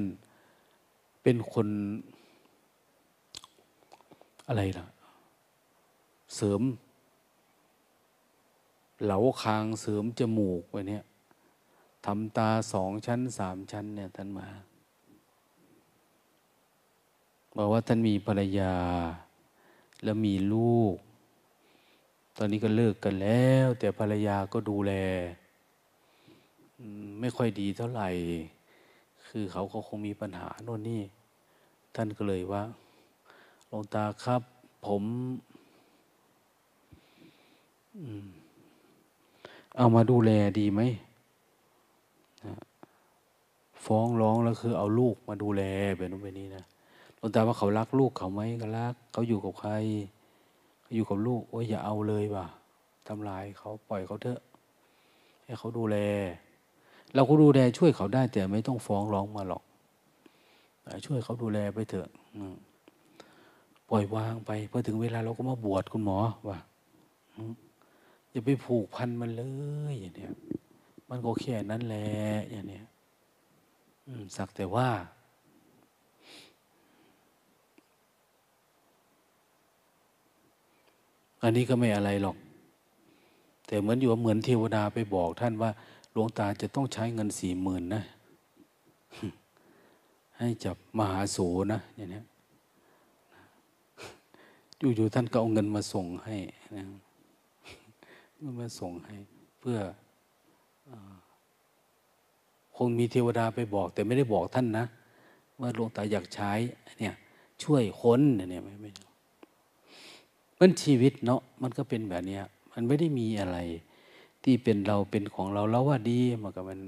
เป็นคนอะไรล่ะเสริมเหลาคางเสริมจมูกไว้เนี่ยทำตา2 ชั้น3 ชั้นเนี่ยท่านมาบอกว่าท่านมีภรรยาแล้วมีลูกตอนนี้ก็เลิกกันแล้วแต่ภรรยาก็ดูแลไม่ค่อยดีเท่าไหร่คือเขาก็คงมีปัญหาโน่นนี่ท่านก็เลยว่าหลวงตาครับผมเอามาดูแลดีไหมฟ้องร้องแล้วคือเอาลูกมาดูแลแบบนู้นแบบนี้นะหลวงตาว่าเขารักลูกเขาไหมก็รักเขาอยู่กับใครอยู่กับลูกโอ้ยอย่าเอาเลยว่ะทำลายเขาปล่อยเขาเถอะให้เขาดูแลเราก็ดูแลช่วยเขาได้แต่ไม่ต้องฟ้องร้องมาหรอกช่วยเขาดูแลไปเถอะปล่อยวางไปพอถึงเวลาเราก็มาบวชคุณหมอว่ะอย่าไปผูกพันมันเลยอย่างเนี้ยมันก็แค่นั้นแหละอย่างเนี้ยสักแต่ว่าอันนี้ก็ไม่อะไรหรอกแต่เหมือนอยู่ว่าเหมือนเทวดาไปบอกท่านว่าหลวงตาจะต้องใช้เงิน 40,000 นะให้จับมหาโสนะอย่างเนี้ยอยู่ๆท่านก็เอาเงินมาส่งให้นะมาส่งให้เพื่อคงมีเทวดาไปบอกแต่ไม่ได้บอกท่านนะว่าหลวงตาอยากใช้เนี่ยช่วยคนเนี่ยไม่มันชีวิตเนาะมันก็เป็นแบบนี้มันไม่ได้มีอะไรที่เป็นเราเป็นของเราแล้วว่าดีมันก็มัน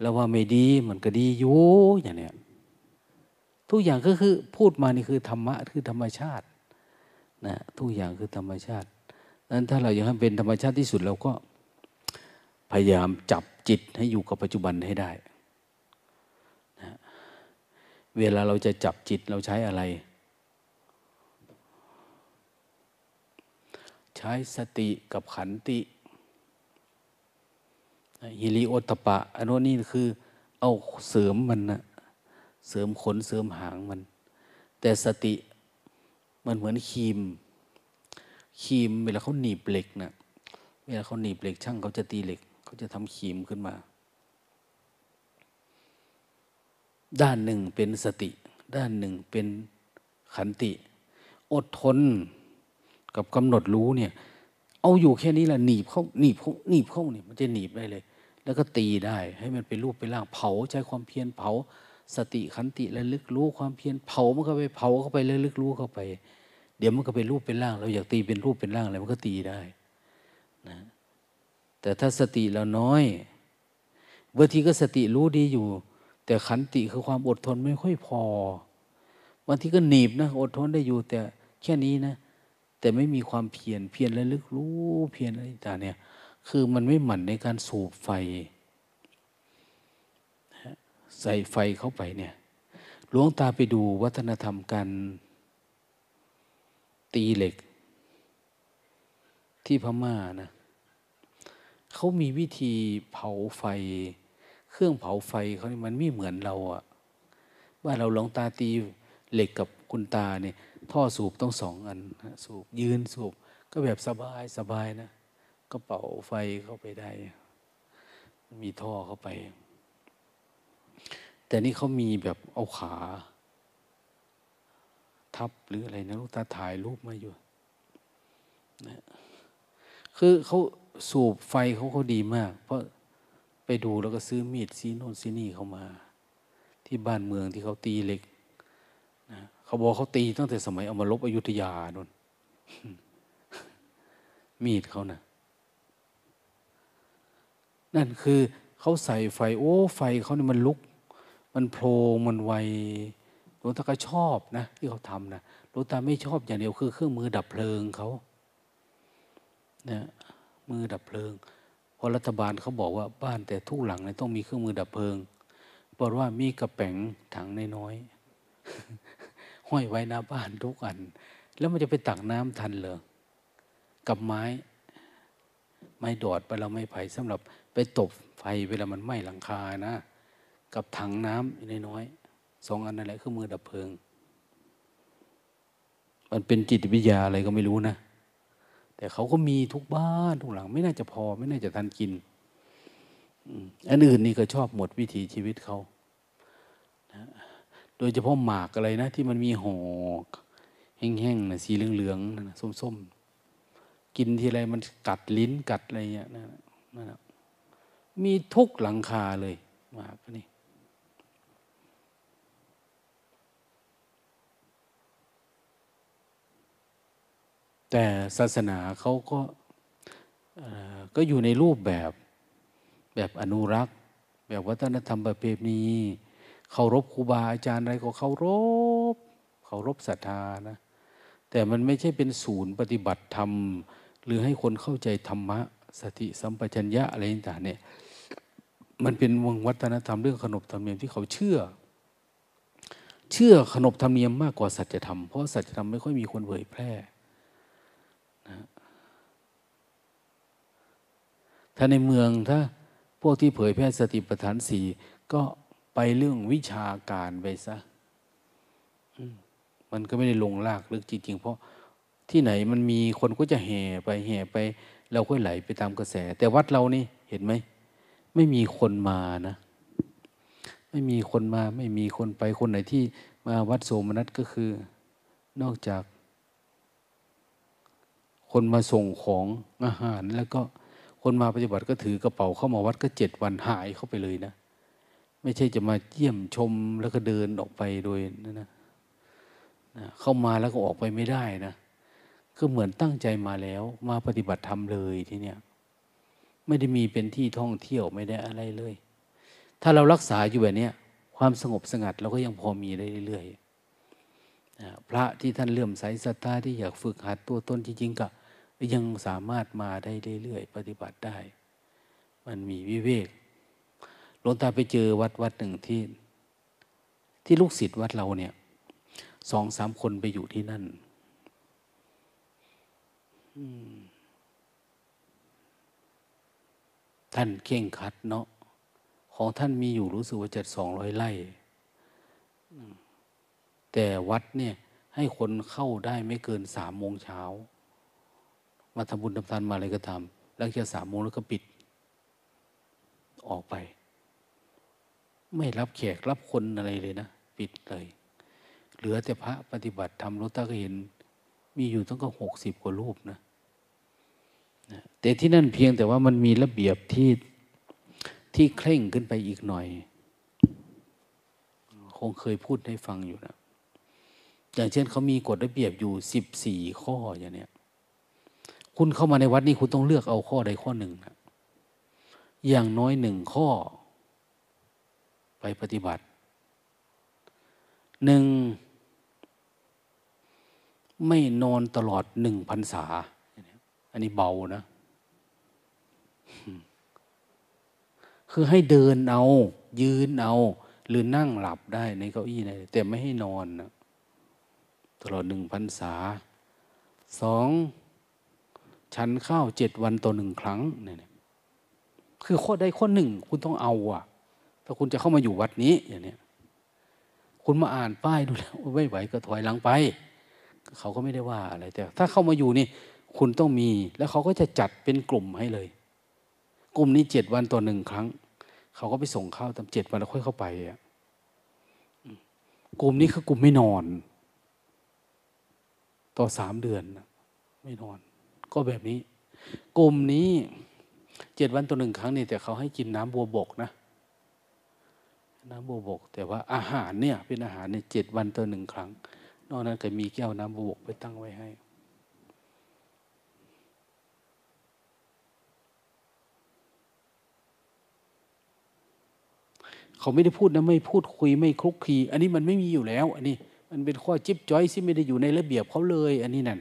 แล้วว่าไม่ดีมันก็ดีอยู่อย่างเนี้ยทุกอย่างก็คือพูดมานี่คือธรรมะคือธรรมชาตินะทุกอย่างคือธรรมชาตินั้นถ้าเราอยากให้เป็นธรรมชาติที่สุดเราก็พยายามจับจิตให้อยู่กับปัจจุบันให้ได้นะเวลาเราจะจับจิตเราใช้อะไรใช้สติกับขันติฮิริโอตปะอันนี้คือเอาเสริมมันนะเสริมขนเสริมหางมันแต่สติมันเหมือนครีมเวลาเขาหนีบเหล็กนะเวลาเขาหนีบเหล็กช่างเขาจะตีเหล็กเขาจะทำครีมขึ้นมาด้านหนึ่งเป็นสติด้านหนึ่งเป็นขันติอดทนกับกำหนดรู้เนี่ยเอาอยู่แค่นี้แหละหนีบเข้าเนี่ยมันจะหนีบได้เลยแล้วก็ตีได้ให้มันเป็นรูปเป็นร่างเผาใช้ความเพียรเผาสติขันติระลึกรู้ความเพียรเผามันก็ไปเผาเข้าไประลึกรู้เข้าไปเดี๋ยวมันก็เป็นรูปเป็นร่างเราอยากตีเป็นรูปเป็นร่างอะไรมันก็ตีได้นะแต่ถ้าสติเราน้อยบางทีก็สติรู้ดีอยู่แต่ขันติคือความอดทนไม่ค่อยพอบางทีก็หนีบนะอดทนได้อยู่แต่แค่นี้นะแต่ไม่มีความเพียรระลึกรู้เพียรอะไรต่างเนี่ยคือมันไม่หมั่นในการสูบไฟใส่ไฟเข้าไปเนี่ยหลวงตาไปดูวัฒนธรรมการตีเหล็กที่พม่านะเขามีวิธีเผาไฟเครื่องเผาไฟเขาเนี่ยมันไม่เหมือนเราอะว่าเราหลวงตาตีเหล็กกับคุณตาเนี่ยท่อสูบต้อง2 อันสูบยืนสูบก็แบบสบายนะ กระเป๋าไฟเข้าไปได้มีท่อเข้าไปแต่นี่เขามีแบบเอาขาทับหรืออะไรนะลูกตาถ่ายรูปมาอยู่นะคือเขาสูบไฟเขาดีมากเพราะไปดูแล้วก็ซื้อมีดซีโน่นซีนี่เขามาที่บ้านเมืองที่เขาตีเหล็กนะเขาบอกเขาตีตั้งแต่สมัยเอามาลบอยุธยาโน่น มีดเขานะนั่นคือเขาใส่ไฟโอ้ไฟเขานี่มันลุกมันโผล่มันไวหลวงตาก็ชอบนะที่เขาทำนะหลวงตาไม่ชอบอย่างเดียวคือเครื่องมือดับเพลิงเขานะมือดับเพลิงพอรัฐบาลเขาบอกว่าบ้านแต่ทุกหลังเนี่ยต้องมีเครื่องมือดับเพลิงบอกว่ามีกระแป๋งถังน้อยๆ ห้อยไว้หน้าบ้านทุกอันแล้วมันจะไปตักน้ำทันเหรอกับไม้ดอดไปเราไม่ไผ่สำหรับไปตบไฟเวลามันไหม้หลังคานะกับถังน้ำน้อยๆสองอันนั่นแหละคือมือดับเพลิงมันเป็นจิตวิทยาอะไรก็ไม่รู้นะแต่เขาก็มีทุกบ้านทุกหลังไม่น่าจะพอไม่น่าจะทันกินอันอื่นนี่ก็ชอบหมดวิถีชีวิตเขานะโดยเฉพาะหมากอะไรนะที่มันมีหอกแห้งๆนะสีเหลืองๆนะส้มๆกินทีไรมันกัดลิ้นกัดอะไรเงี้ยนั่นมีทุกหลังคาเลยหมากนี่แต่ศาสนาเขาก็อยู่ในรูปแบบอนุรักษ์แบบวัฒนธรรมประเพณีเคารพครูบาอาจารย์อะไรก็เคารพศรัทธานะแต่มันไม่ใช่เป็นศูนย์ปฏิบัติธรรมหรือให้คนเข้าใจธรรมะสติสัมปชัญญะอะไรต่างๆเนี่ยมันเป็นวงวัฒนธรรมเรื่องขนบธรรมเนียมที่เขาเชื่อขนบธรรมเนียมมากกว่าสัจธรรมเพราะสัจธรรมไม่ค่อยมีคนเผยแพร่นะถ้าในเมืองถ้าพวกที่เผยแพร่สติปัฏฐานสี่ก็ไปเรื่องวิชาการไปซะมันก็ไม่ได้ลงลากลึกจริงๆเพราะที่ไหนมันมีคนก็จะแห่ไปเราค่อยไหลไปตามกระแสแต่วัดเรานี่เห็นไหมไม่มีคนมานะไม่มีคนมาไม่มีคนไปคนไหนที่มาวัดโสมนัสก็คือนอกจากคนมาส่งของอาหารแล้วก็คนมาปฏิบัติก็ถือกระเป๋าเข้ามาวัดก็7 วันหายเข้าไปเลยนะไม่ใช่จะมาเยี่ยมชมแล้วก็เดินออกไปโดยนั่นนะเข้ามาแล้วก็ออกไปไม่ได้นะก็เหมือนตั้งใจมาแล้วมาปฏิบัติธรรมเลยที่เนี่ยไม่ได้มีเป็นที่ท่องเที่ยวไม่ได้อะไรเลยถ้าเรารักษาอยู่แบบนี้ความสงบสงัดเราก็ยังพอมีได้เรื่อยๆพระที่ท่านเลื่อมใสศรัทธาที่อยากฝึกหัดตัวตนจริงๆก็ยังสามารถมาได้เรื่อยๆปฏิบัติได้มันมีวิเวกหลวงตาไปเจอวัดหนึ่งที่ลูกศิษย์วัดเราเนี่ย 2-3 คนไปอยู่ที่นั่นท่านเคร่งขัดเนาะของท่านมีอยู่รู้สึกว่าจะ200 ไร่แต่วัดเนี่ยให้คนเข้าได้ไม่เกิน 3 โมงเช้ามาทำบุญทำทานมาอะไรก็ทำหลังจาก3 โมงแล้วก็ปิดออกไปไม่รับแขกรับคนอะไรเลยนะปิดเลยเหลือแต่พระปฏิบัติธรรมหลวงตาก็เห็นมีอยู่ตั้งก็60 กว่ารูปนะแต่ที่นั่นเพียงแต่ว่ามันมีระเบียบที่เคร่งขึ้นไปอีกหน่อยคงเคยพูดให้ฟังอยู่นะอย่างเช่นเขามีกฎระเบียบอยู่14 ข้ออย่างเนี้ยคุณเข้ามาในวัดนี่คุณต้องเลือกเอาข้อใดข้อหนึ่งนะอย่างน้อย1 ข้อไปปฏิบัติ1ไม่นอนตลอด1 พรรษาอันนี้เบานะคือให้เดินเอายืนเอาหรือนั่งหลับได้ในเก้าอี้นะแต่ไม่ให้นอนนะตลอด1 พรรษา2 ฉันข้าว7 วันต่อ1 ครั้งเนี่ยคือข้อใดข้อหนึ่งคุณต้องเอาอ่ะถ้าคุณจะเข้ามาอยู่วัดนี้อย่างเนี้ยคุณมาอ่านป้ายดูแล้วไม่ไหวก็ถอยหลังไปเขาก็ไม่ได้ว่าอะไรแต่ถ้าเข้ามาอยู่นี่ คุณต้องมีแล้วเขาก็จะจัดเป็นกลุ่มให้เลยกลุ่มนี้7 วันต่อ1 ครั้งเขาก็ไปส่งข้าวตาม7 วันแล้วค่อยเข้าไปกลุ่มนี้คือกลุ่มไม่นอนต่อ3 เดือนไม่นอนก็แบบนี้กลุ่มนี้7 วันต่อ1 ครั้งนี่แต่เขาให้กินน้ำบัวบกนะน้ำบัวบกแต่ว่าอาหารเนี่ยเป็นอาหารเนี่ย7 วันต่อ1 ครั้งนอกนั้นก็มีแก้วน้ำบัวบกไปตั้งไว้ให้เขาไม่ได้พูดนะไม่พูดคุยไม่คลุกคลีอันนี้มันไม่มีอยู่แล้วอันนี้มันเป็นข้อจิ๊บจ้อยที่ไม่ได้อยู่ในระเบียบเขาเลยอันนี้นั่น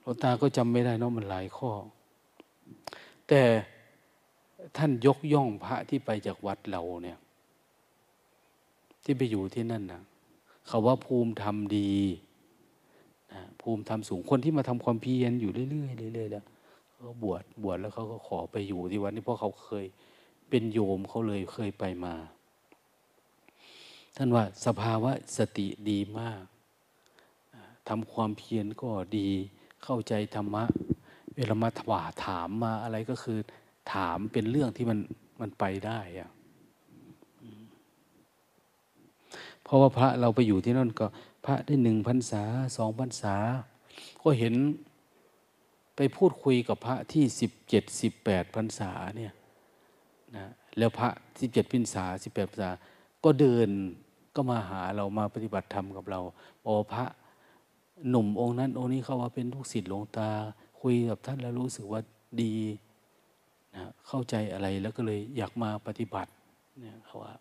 หลวงตาก็จำไม่ได้เนาะมันหลายข้อแต่ท่านยกย่องพระที่ไปจากวัดเราเนี่ยที่ไปอยู่ที่นั่นนะเขาว่าภูมิธรรมดีนะภูมิธรรมสูงคนที่มาทำความเพียรอยู่เรื่อยๆเลยแล้วเขาบวชแล้วเขาก็ขอไปอยู่ที่วัดนี้เพราะเขาเคยเป็นโยมเขาเลยเคยไปมาท่านว่าสภาวะสติดีมากทำความเพียรก็ดีเข้าใจธรรมะเวลามาถามมาอะไรก็คือถามเป็นเรื่องที่มันไปได้อะเพราะว่าพระเราไปอยู่ที่นั่นก็พระได้1 พรรษา2 พรรษาก็เห็นไปพูดคุยกับพระที่17-18 พรรษาเนี่ยนะแล้วพระ17-18 พรรษาก็เดินก็มาหาเรามาปฏิบัติธรรมกับเราบอกพระหนุ่มองค์นั้นองค์นี้เขาว่าเป็นลูกศิษย์หลวงตาคุยกับท่านแล้วรู้สึกว่าดีนะเข้าใจอะไรแล้วก็เลยอยากมาปฏิบัติเนี่ยเขาว่า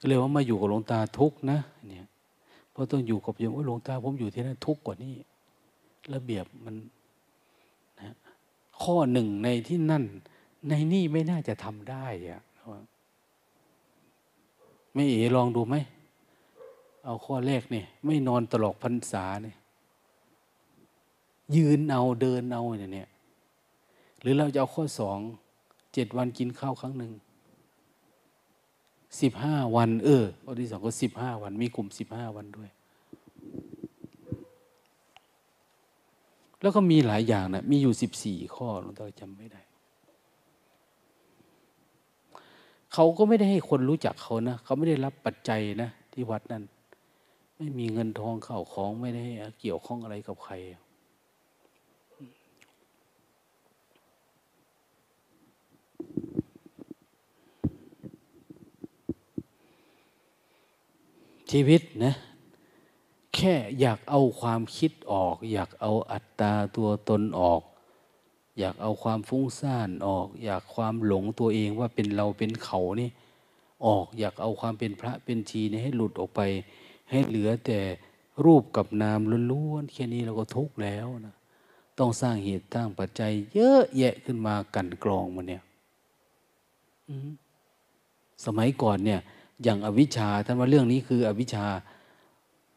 ก็เลยว่ามาอยู่กับหลวงตาทุกนะเนี่ยเพราะต้องอยู่กับโยมว่าหลวงตาผมอยู่ที่นั่นทุกกว่านี้ระเบียบมันนะข้อ 1ในที่นั่นในนี่ไม่น่าจะทำได้อะไม่เอ๋ลองดูไหมเอาข้อ แรกนี่ไม่นอนตลอดพรรษาเนี่ยยืนเอาเดินเอาเนี่ยหรือเราจะเอาข้อ 27 วันกินข้าวครั้งหนึ่ง15 วันข้อที่2ก็15 วันมีกลุ่ม15 วันด้วยแล้วก็มีหลายอย่างนะมีอยู่14 ข้อหลวงตาจำไม่ได้เขาก็ไม่ได้ให้คนรู้จักเขานะเขาไม่ได้รับปัจจัยนะที่วัดนั้นไม่มีเงินทองเข้าของไม่ได้เกี่ยวข้องอะไรกับใครชีวิตนะแค่อยากเอาความคิดออกอยากเอาอัตตาตัวตนออกอยากเอาความฟุ้งซ่านออกอยากความหลงตัวเองว่าเป็นเราเป็นเขานี่ออกอยากเอาความเป็นพระเป็นชีนี่ให้หลุดออกไปให้เหลือแต่รูปกับนามล้วนๆแค่นี้เราก็ทุกข์แล้วนะต้องสร้างเหตุสร้างปัจจัยเยอะแยะขึ้นมากันกรองมันเนี่ยสมัยก่อนเนี่ยอย่างอวิชชาท่านว่าเรื่องนี้คืออวิชชา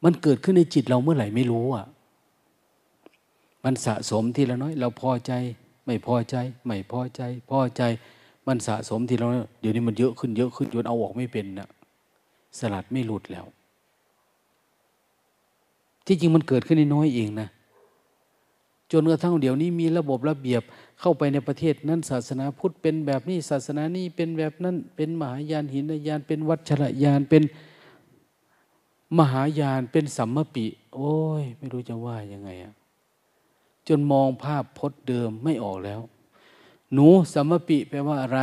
มันเกิดขึ้นในจิตเราเมื่อไหร่ไม่รู้อ่ะมันสะสมทีละน้อยเราพอใจไม่พอใจไม่พอใจพอใจมันสะสมทีละน้อยเดี๋ยวนี้มันเยอะขึ้นเยอะขึ้นจนเอาออกไม่เป็นนะสลัดไม่หลุดแล้วที่จริงมันเกิดขึ้นน้อยเองนะจนกระทั่งเดี๋ยวนี้มีระบบระเบียบเข้าไปในประเทศนั้นศาสนาพุทธเป็นแบบนี้ศาสนานี้เป็นแบบนั้นเป็นมหายานหินญาณเป็นวัชรญาณเป็นมหายานเป็นสัมมปิโอ้ยไม่รู้จะว่ายังไงอ่ะจนมองภาพพจน์เดิมไม่ออกแล้วหนูสัมมปิแปลว่าอะไร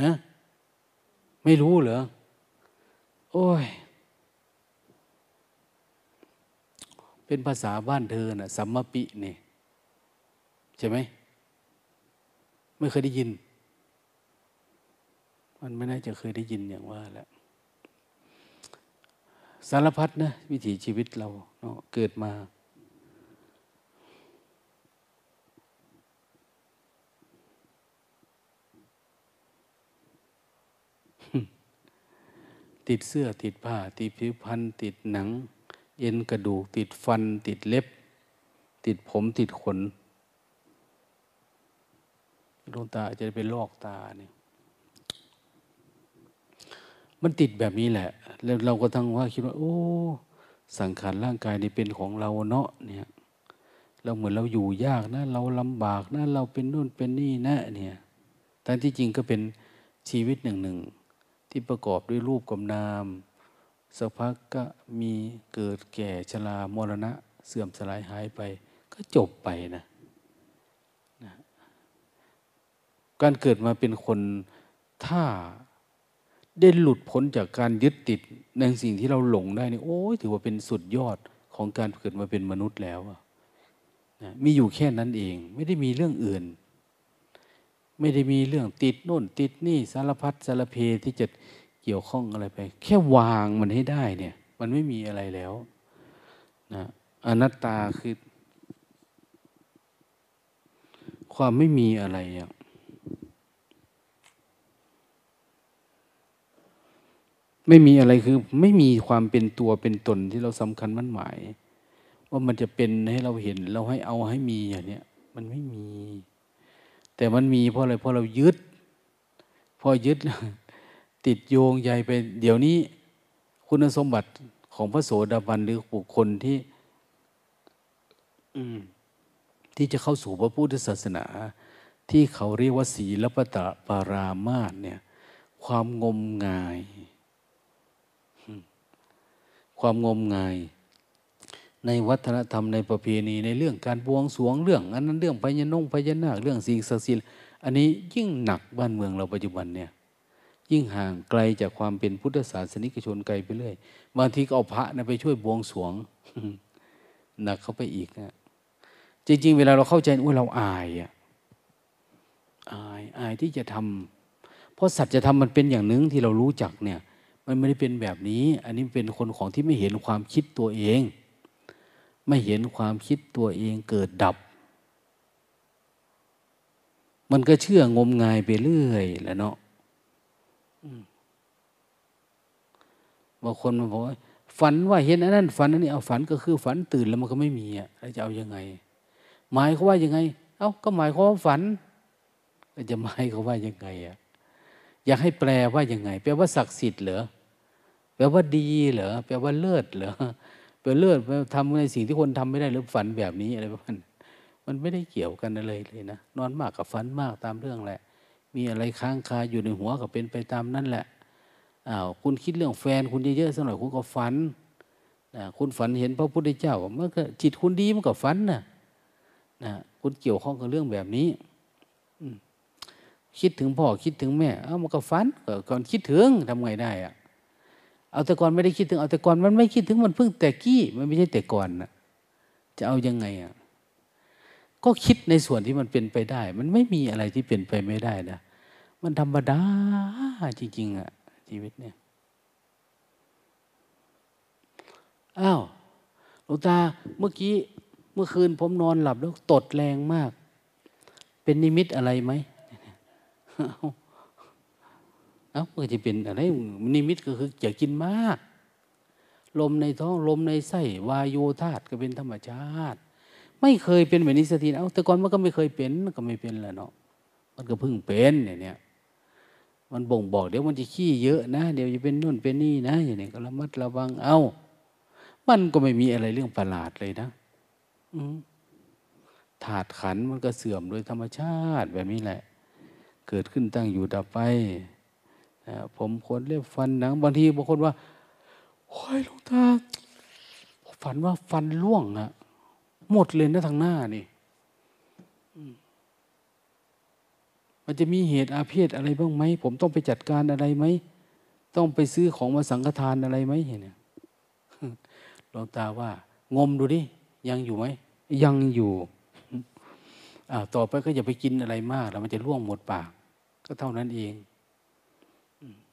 ฮะไม่รู้เหรอโอ้ยเป็นภาษาบ้านเธอน่ะสัมมปินี่ใช่ไหมไม่เคยได้ยินมันไม่น่าจะเคยได้ยินอย่างว่าแหละสารพัดนะวิถีชีวิตเราเนาะเกิดมาติดเสื้อติดผ้าติดผิวพรรณติดหนังเอ็นกระดูกติดฟันติดเล็บติดผมติดขน ดวงตาอาจจะเป็นลอกตาเนี่ยมันติดแบบนี้แหละแล้วเราก็ทั้งว่าคิดว่าโอ้สังขารร่างกายนี่เป็นของเราเนาะเนี่ยเราเหมือนเราอยู่ยากนะเราลำบากนะเราเป็นนู่นเป็นนี่นะเนี่ยแต่ที่จริงก็เป็นชีวิตหนึ่งที่ประกอบด้วยรูปกับนามสักพักก็มีเกิดแก่ชรามรณะเสื่อมสลายหายไปก็จบไปนะการเกิดมาเป็นคนถ้าได้หลุดพ้นจากการยึดติดในสิ่งที่เราหลงได้นี่โอ้ยถือว่าเป็นสุดยอดของการเกิดมาเป็นมนุษย์แล้วนะมีอยู่แค่นั้นเองไม่ได้มีเรื่องอื่นไม่ได้มีเรื่องติดโน่นติดนี่สารพัดสารเพที่จะเกี่ยวข้องอะไรไปแค่วางมันให้ได้เนี่ยมันไม่มีอะไรแล้วนะอนัตตาคือความไม่มีอะไรอ่ะไม่มีอะไรคือไม่มีความเป็นตัวเป็นตนที่เราสำคัญมั่นหมายว่ามันจะเป็นให้เราเห็นเราให้เอาให้มีอย่างเนี้ยมันไม่มีแต่มันมีเพราะอะไรเพราะเรายึดติดโยงใยไปเดี๋ยวนี้คุณสมบัติของพระโสดาบันหรือบุคคลที่จะเข้าสู่พระพุทธศาสนาที่เขาเรียกว่าศีลปตะปารามาสเนี่ยความงมงายในวัฒนธรรมในประเพณีในเรื่องการบวงสรวงเรื่องอันนั้นเรื่องพญานาคเรื่องสิ่งศักดิ์สิทธิ์อันนี้ยิ่งหนักบ้านเมืองเราปัจจุบันเนี่ยยิ่งห่างไกลจากความเป็นพุทธศาสนิกชนไกลไปเรื่อยบางทีก็เอาพระนะไปช่วยบวงสรวง หนักเข้าไปอีกนะจริงๆเวลาเราเข้าใจว่าเราอายอายที่จะทำเพราะสัจธรรมมันเป็นอย่างนึงที่เรารู้จักเนี่ยมันไม่ได้เป็นแบบนี้อันนี้เป็นคนของที่ไม่เห็นความคิดตัวเองเกิดดับมันก็เชื่องมงายไปเรื่อยแหละเนาะบางคนมันบอกว่าฝันว่าเห็นอันนั้นฝันอันนี้เอาฝันก็คือฝันตื่นแล้วมันก็ไม่มีอ่ะแล้วจะเอายังไงหมายเขาว่ายังไงเอ้าก็หมายเขาว่าฝันแล้วจะหมายเขาว่ายังไงอ่ะอยากให้แปลว่ายังไงแปลว่าศักดิ์สิทธิ์เหรอแปลว่าดีเหรอแปลว่าเลิศเหรอแปลว่าเลิศทำในสิ่งที่คนทำไม่ได้หรือฝันแบบนี้อะไรประมาณมันไม่ได้เกี่ยวกันเลยนะนอนมากกับฝันมากตามเรื่องแหละมีอะไรค้างคาอยู่ในหัวก็เป็นไปตามนั่นแหละอ้าวคุณคิดเรื่องแฟนคุณเยอะๆสักหน่อยคุณก็ฝันนะคุณฝันเห็นพระพุทธเจ้าเมื่อจิตคุณดีมันก็ฝันนะนะคุณเกี่ยวข้องกับเรื่องแบบนี้คิดถึงพ่อคิดถึงแม่เอ้ามันก็ฝันก่อนคิดถึงทำไงได้อะเอาแต่ก่อนไม่ได้คิดถึงเอาแต่ก่อนมันไม่คิดถึงมันเพิ่งแต่กี้มันไม่ใช่แต่ก่อนนะจะเอายังไงอ่ะก็คิดในส่วนที่มันเป็นไปได้มันไม่มีอะไรที่เป็นไปไม่ได้นะมันธรรมดาจริงๆอ่ะชีวิตเนี่ยอ้าวหลวงตาเมื่อคืนผมนอนหลับแล้วตดแรงมากเป็นนิมิตอะไรไหมมันจะเป็นอะไรนิมิตก็คืออย่ากินมากลมในท้องลมในไส้วายโยธาตุก็เป็นธรรมชาติไม่เคยเป็นแบบนี้สักทีแต่ก่อนมันก็ไม่เคยเป็นก็ไม่เป็นแหละเนาะมันก็เพิ่งเป็นเนี่ยมันบ่งบอกเดี๋ยวมันจะขี้เยอะนะเดี๋ยวจะเป็นนู่นเป็นนี่นะอย่างนี้ก็ระมัดระวังเอามันก็ไม่มีอะไรเรื่องประหลาดเลยนะธาตุขันธ์มันก็เสื่อมโดยธรรมชาติแบบนี้แหละเกิดขึ้นตั้งอยู่ดับไปผมขนเล็บฟันหนังบางทีบางคนว่าโอ้ยหลวงตาฝันว่าฟันร่วงอะหมดเลยนะทางหน้านี่มันจะมีเหตุอาเพศอะไรบ้างไหมผมต้องไปจัดการอะไรไหมต้องไปซื้อของมาสังฆทานอะไรไหมเนี่ยหลวงตาว่างมดูดิยังอยู่ไหมยังอยู่ต่อไปก็อย่าไปกินอะไรมากแล้วมันจะร่วงหมดปากก็เท่านั้นเอง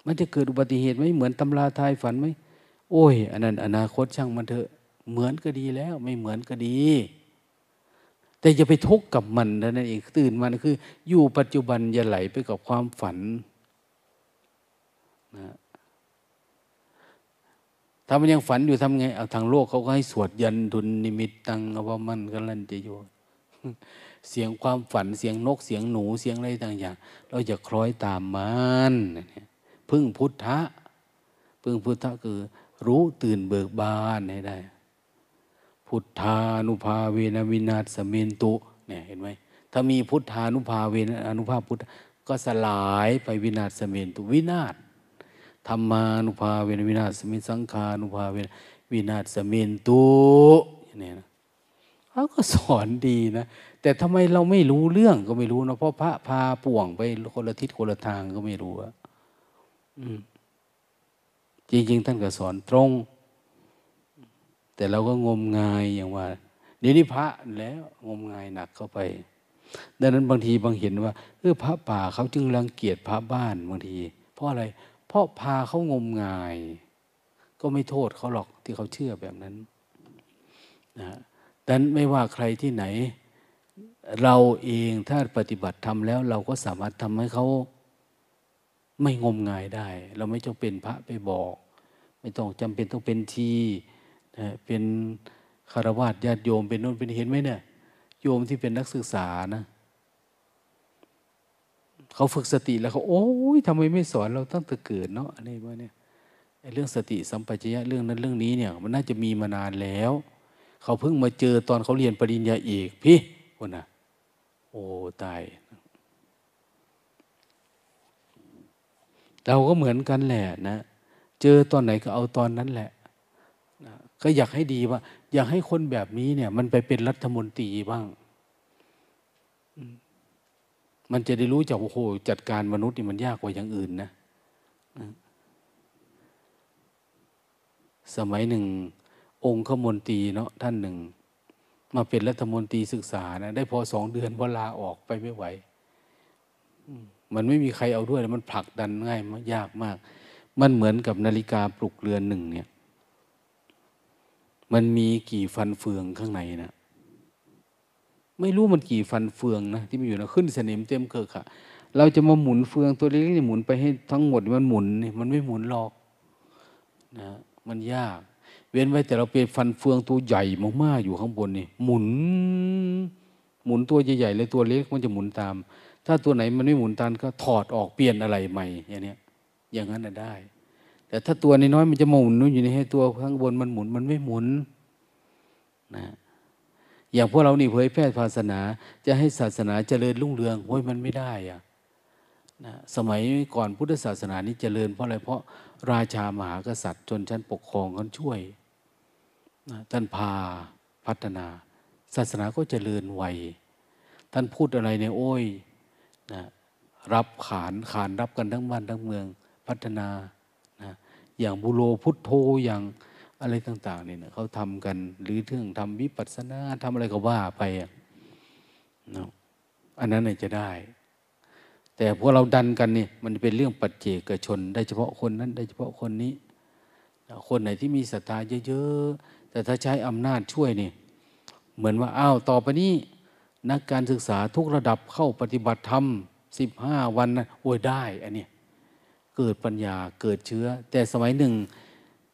มันจะเกิดอุบัติเหตุไหมเหมือนตำราทายฝันไหมโอ้ยอันนั้นอนาคตช่างมันเถอะเหมือนก็ดีแล้วไม่เหมือนก็ดีแต่อย่าไปทุกข์กับมันนั่นเองตื่นมันคืออยู่ปัจจุบันอย่าไหลไปกับความฝันนะถ้ามันยังฝันอยู่ทำไงเอาทางโลกเขาก็ให้สวดยันทุนนิมิตตังอวมันกัลลันจะโย เสียงความฝันเสียงนกเสียงหนูเสียงอะไรต่างๆเราจะคล้อยตามมันพึ่งพุทธะคือรู้ตื่นเบิกบานให้ได้พุทธานุภาเวนวินาศเมนตุเนี่ยเห็นไหมถ้ามีพุทธานุภาเวนอนุภาพพุทธก็สลายไปวินาศเสมนตุวินาศธรรมานุภาเวนวินาศเสมนสังขานุภาเวนวินาศเสมนตุเนี่ยนะเขาก็สอนดีนะแต่ทำไมเราไม่รู้เรื่องก็ไม่รู้นะเพราะพระพาป่วงไปคนละทิศคนละทางก็ไม่รู้อะจริงๆท่านก็สอนตรงแต่เราก็งมงายอย่างว่าเดี๋ยวนี้พระแล้วงมงายหนักเข้าไปดังนั้นบางทีบางเห็นว่าพระป่าเขาจึงรังเกียจพระบ้านบางทีเพราะอะไรเพราะพาเขางมงายก็ไม่โทษเขาหรอกที่เขาเชื่อแบบนั้นนะดังนั้นไม่ว่าใครที่ไหนเราเองถ้าปฏิบัติธรรมแล้วเราก็สามารถทำให้เขาไม่งมงายได้เราไม่จำเป็นพระไปบอกไม่ต้องจำเป็นต้องเป็นชีเป็นคารวะญาติโยมเป็นโน่นเป็นเห็นไหมเนี่ยโยมที่เป็นนักศึกษานะเขาฝึกสติแล้วเขาโอ้ยทำไมไม่สอนเราตั้งแต่เกิดเนาะอะไรวะเนี่ยเรื่องสติสัมปชัญญะเรื่องนั้นเรื่องนี้เนี่ยมันน่าจะมีมานานแล้วเขาเพิ่งมาเจอตอนเขาเรียนปริญญาเอกพี่คนน่ะโอ้ตายเราก็เหมือนกันแหละนะเจอตอนไหนก็เอาตอนนั้นแหละก็อยากให้ดีว่าอยากให้คนแบบนี้เนี่ยมันไปเป็นรัฐมนตรีบ้างมันจะได้รู้จักโอ้โหจัดการมนุษย์นี่มันยากกว่าอย่างอื่นนะสมัยหนึ่งองคมนตรีเนาะท่านหนึ่งมาเป็นรัฐมนตรีศึกษานะได้พอ2 เดือนพอลาออกไปไม่ไหวมันไม่มีใครเอาด้วยมันผลักดันง่ายมากยากมากมันเหมือนกับนาฬิกาปลุกเรือนหนึ่งเนี่ยมันมีกี่ฟันเฟืองข้างในนะไม่รู้มันกี่ฟันเฟืองนะที่มันอยู่นะขึ้นสนิมเต็มเกิดค่ะเราจะมาหมุนเฟืองตัวเล็กๆหมุนไปให้ทั้งหมดมันหมุนนี่มันไม่หมุนหรอกนะมันยากเว้นไว้แต่เราเป็นฟันเฟืองตัวใหญ่มากๆอยู่ข้างบนนี่หมุนตัวใหญ่ๆเลยตัวเล็กมันจะหมุนตามถ้าตัวไหนมันไม่หมุนตามก็ถอดออกเปลี่ยนอะไรใหม่อย่างเนี้ยอย่างนั้นน่ะได้แต่ถ้าตัวน้อยมันจะหมุนอยู่ในให้ตัวข้างบนมันหมุนมันไม่หมุนนะอย่างพวกเรานี่เผยแพร่ศาสนาจะให้ศาสนาเจริญรุ่งเรืองโอ้ยมันไม่ได้อะนะสมัยก่อนพุทธศาสนานี่เจริญเพราะอะไรเพราะราชามหากษัตริย์ชนชั้นปกครองเขาช่วยนะท่านพาพัฒนาศาสนาก็เจริญไวท่านพูดอะไรเนี่ยโอ้ยนะรับขานรับกันทั้งบ้านทั้งเมืองพัฒนาอย่างบุโรพุทโธอย่างอะไรต่างๆเนี่ยเขาทำกันหรือเรื่องทำวิปัสสนาทำอะไรก็ว่าไปอันนั้นเนี่ยจะได้แต่พวกเราดันกันเนี่ยมันเป็นเรื่องปัจเจกชนได้เฉพาะคนนั้นได้เฉพาะคนนี้คนไหนที่มีศรัทธาเยอะๆแต่ถ้าใช้อำนาจช่วยเนี่ยเหมือนว่าอ้าวต่อไปนี้นักการศึกษาทุกระดับเข้าปฏิบัติธรรม15 วันนะโอ้ยได้อันนี้เกิดปัญญาเกิดเชื้อแต่สมัยหนึ่ง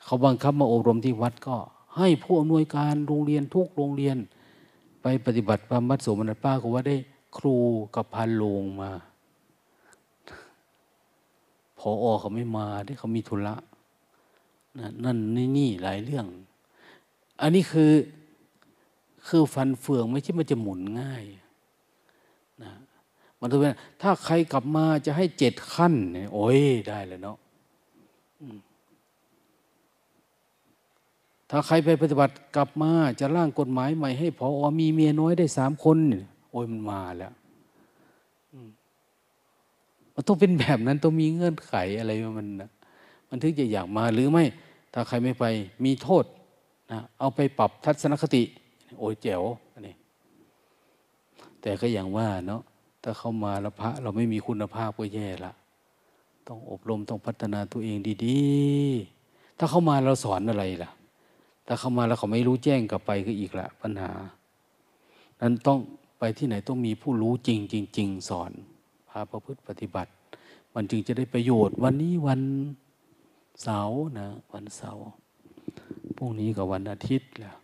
เขาบังคับมาอบรมที่วัดก็ให้ผู้อำนวยการโรงเรียนทุกโรงเรียนไปปฏิบัติบำบัดสมณป้าก็ว่าได้ครูกับพันโรงมาผอ.เขาไม่มาที่เขามีธุระนั่นนี่หลายเรื่องอันนี้คือฟันเฟืองไม่ใช่มันจะหมุนง่ายนะมันถือว่าถ้าใครกลับมาจะให้7 ขั้นเนี่ยโอ้ยได้เลยเนาะถ้าใครไปปฏิบัติกลับมาจะร่างกฎหมายใหม่ให้ผอ.มีเมียน้อยได้3 คนโอ้ยมันมาแล้วมันต้องเป็นแบบนั้นต้องมีเงื่อนไขอะไรมันนะมันถึงจะอยากมาหรือไม่ถ้าใครไม่ไปมีโทษนะเอาไปปรับทัศนคติโอ้ยแจ๋วอันนี้แต่ก็อย่างว่าเนาะถ้าเข้ามาแล้วพระเราไม่มีคุณภาพก็แย่ละต้องอบรมต้องพัฒนาตัวเองดีๆถ้าเข้ามาเราสอนอะไรล่ะถ้าเข้ามาแล้วเขาไม่รู้แจ้งกลับไปก็อีกละปัญหานั้นต้องไปที่ไหนต้องมีผู้รู้จริงจริงสอนพาประพฤติปฏิบัติมันจึงจะได้ประโยชน์วันนี้วันเสาร์นะวันเสาร์พรุ่งนี้กับวันอาทิตย์แล้ว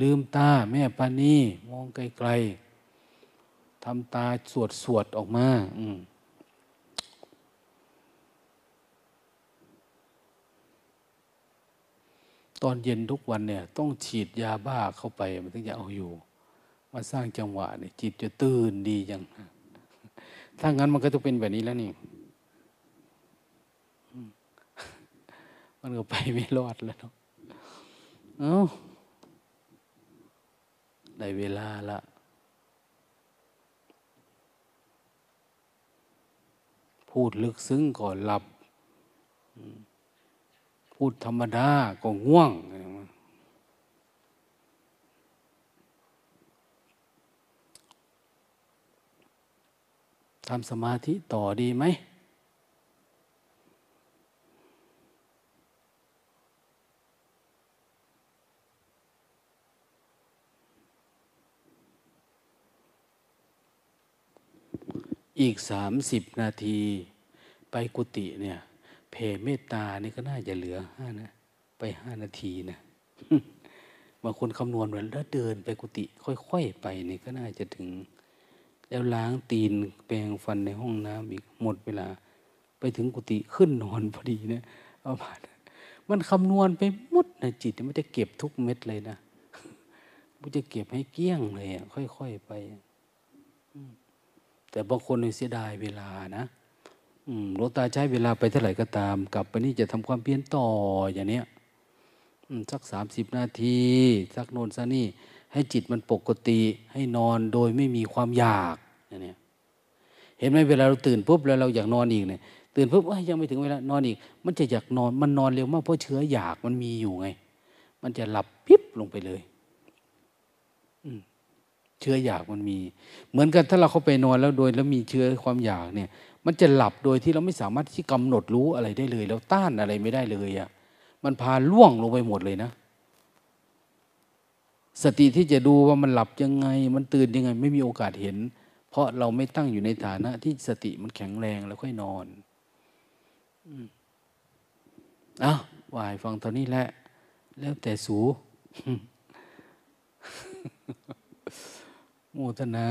ลืมตาแม่ปานีมองไกลๆทำตาสวดออกมาตอนเย็นทุกวันเนี่ยต้องฉีดยาบ้าเข้าไปมันถึงจะเอาอยู่มาสร้างจังหวะเนี่ยจิตจะตื่นดีจังถ้างั้นมันก็จะเป็นแบบนี้แล้วนี่มันก็ไปไม่รอดแล้วเนาะได้เวลาละพูดลึกซึ้งก่อนหลับพูดธรรมดาก็ง่วงทำสมาธิต่อดีไหมอีก30 นาทีไปกุฏิเนี่ยแผ่เมตตานี่ก็น่าจะเหลือ5 นาทีนะ บางคนคำนวณเหมือนแล้วเดินไปกุฏิค่อยๆไปนี่ก็น่าจะถึงแล้วล้างตีนแปรงฟันในห้องน้ำอีกหมดเวลาไปถึงกุฏิขึ้นนอนพอดีนะเอาผ่านมันคำนวณไปหมดนะจิตมันจะเก็บทุกเม็ดเลยนะมันจะเก็บให้เกลี้ยงเลยอ่ะค่อยๆไปแต่บางคนเสียดายเวลานะหลวงตาใช้เวลาไปเท่าไหร่ก็ตามกลับไปนี่จะทำความเพียรต่ออย่างเนี้ยสัก30 นาทีสักโนนซะนี่ให้จิตมันปกติให้นอนโดยไม่มีความอยากอย่างเนี้ยเห็นไหมเวลาเราตื่นปุ๊บแล้วเราอยากนอนอีกเนี่ยตื่นปุ๊บยังไม่ถึงเวลานอนอีกมันจะอยากนอนมันนอนเร็วมากเพราะเชื้ออยากมันมีอยู่ไงมันจะหลับปิ๊บลงไปเลยเชื้ออยากมันมีเหมือนกันถ้าเราเข้าไปนอนแล้วโดยแล้วมีเชื้อความอยากเนี่ยมันจะหลับโดยที่เราไม่สามารถที่กำหนดรู้อะไรได้เลยแล้วต้านอะไรไม่ได้เลยอ่ะมันพาล่วงลงไปหมดเลยนะสติที่จะดูว่ามันหลับยังไงมันตื่นยังไงไม่มีโอกาสเห็นเพราะเราไม่ตั้งอยู่ในฐานะที่สติมันแข็งแรงแล้วค่อยนอนว่าให้ฟังตอนนี้แหละแล้วแต่สู โมทนา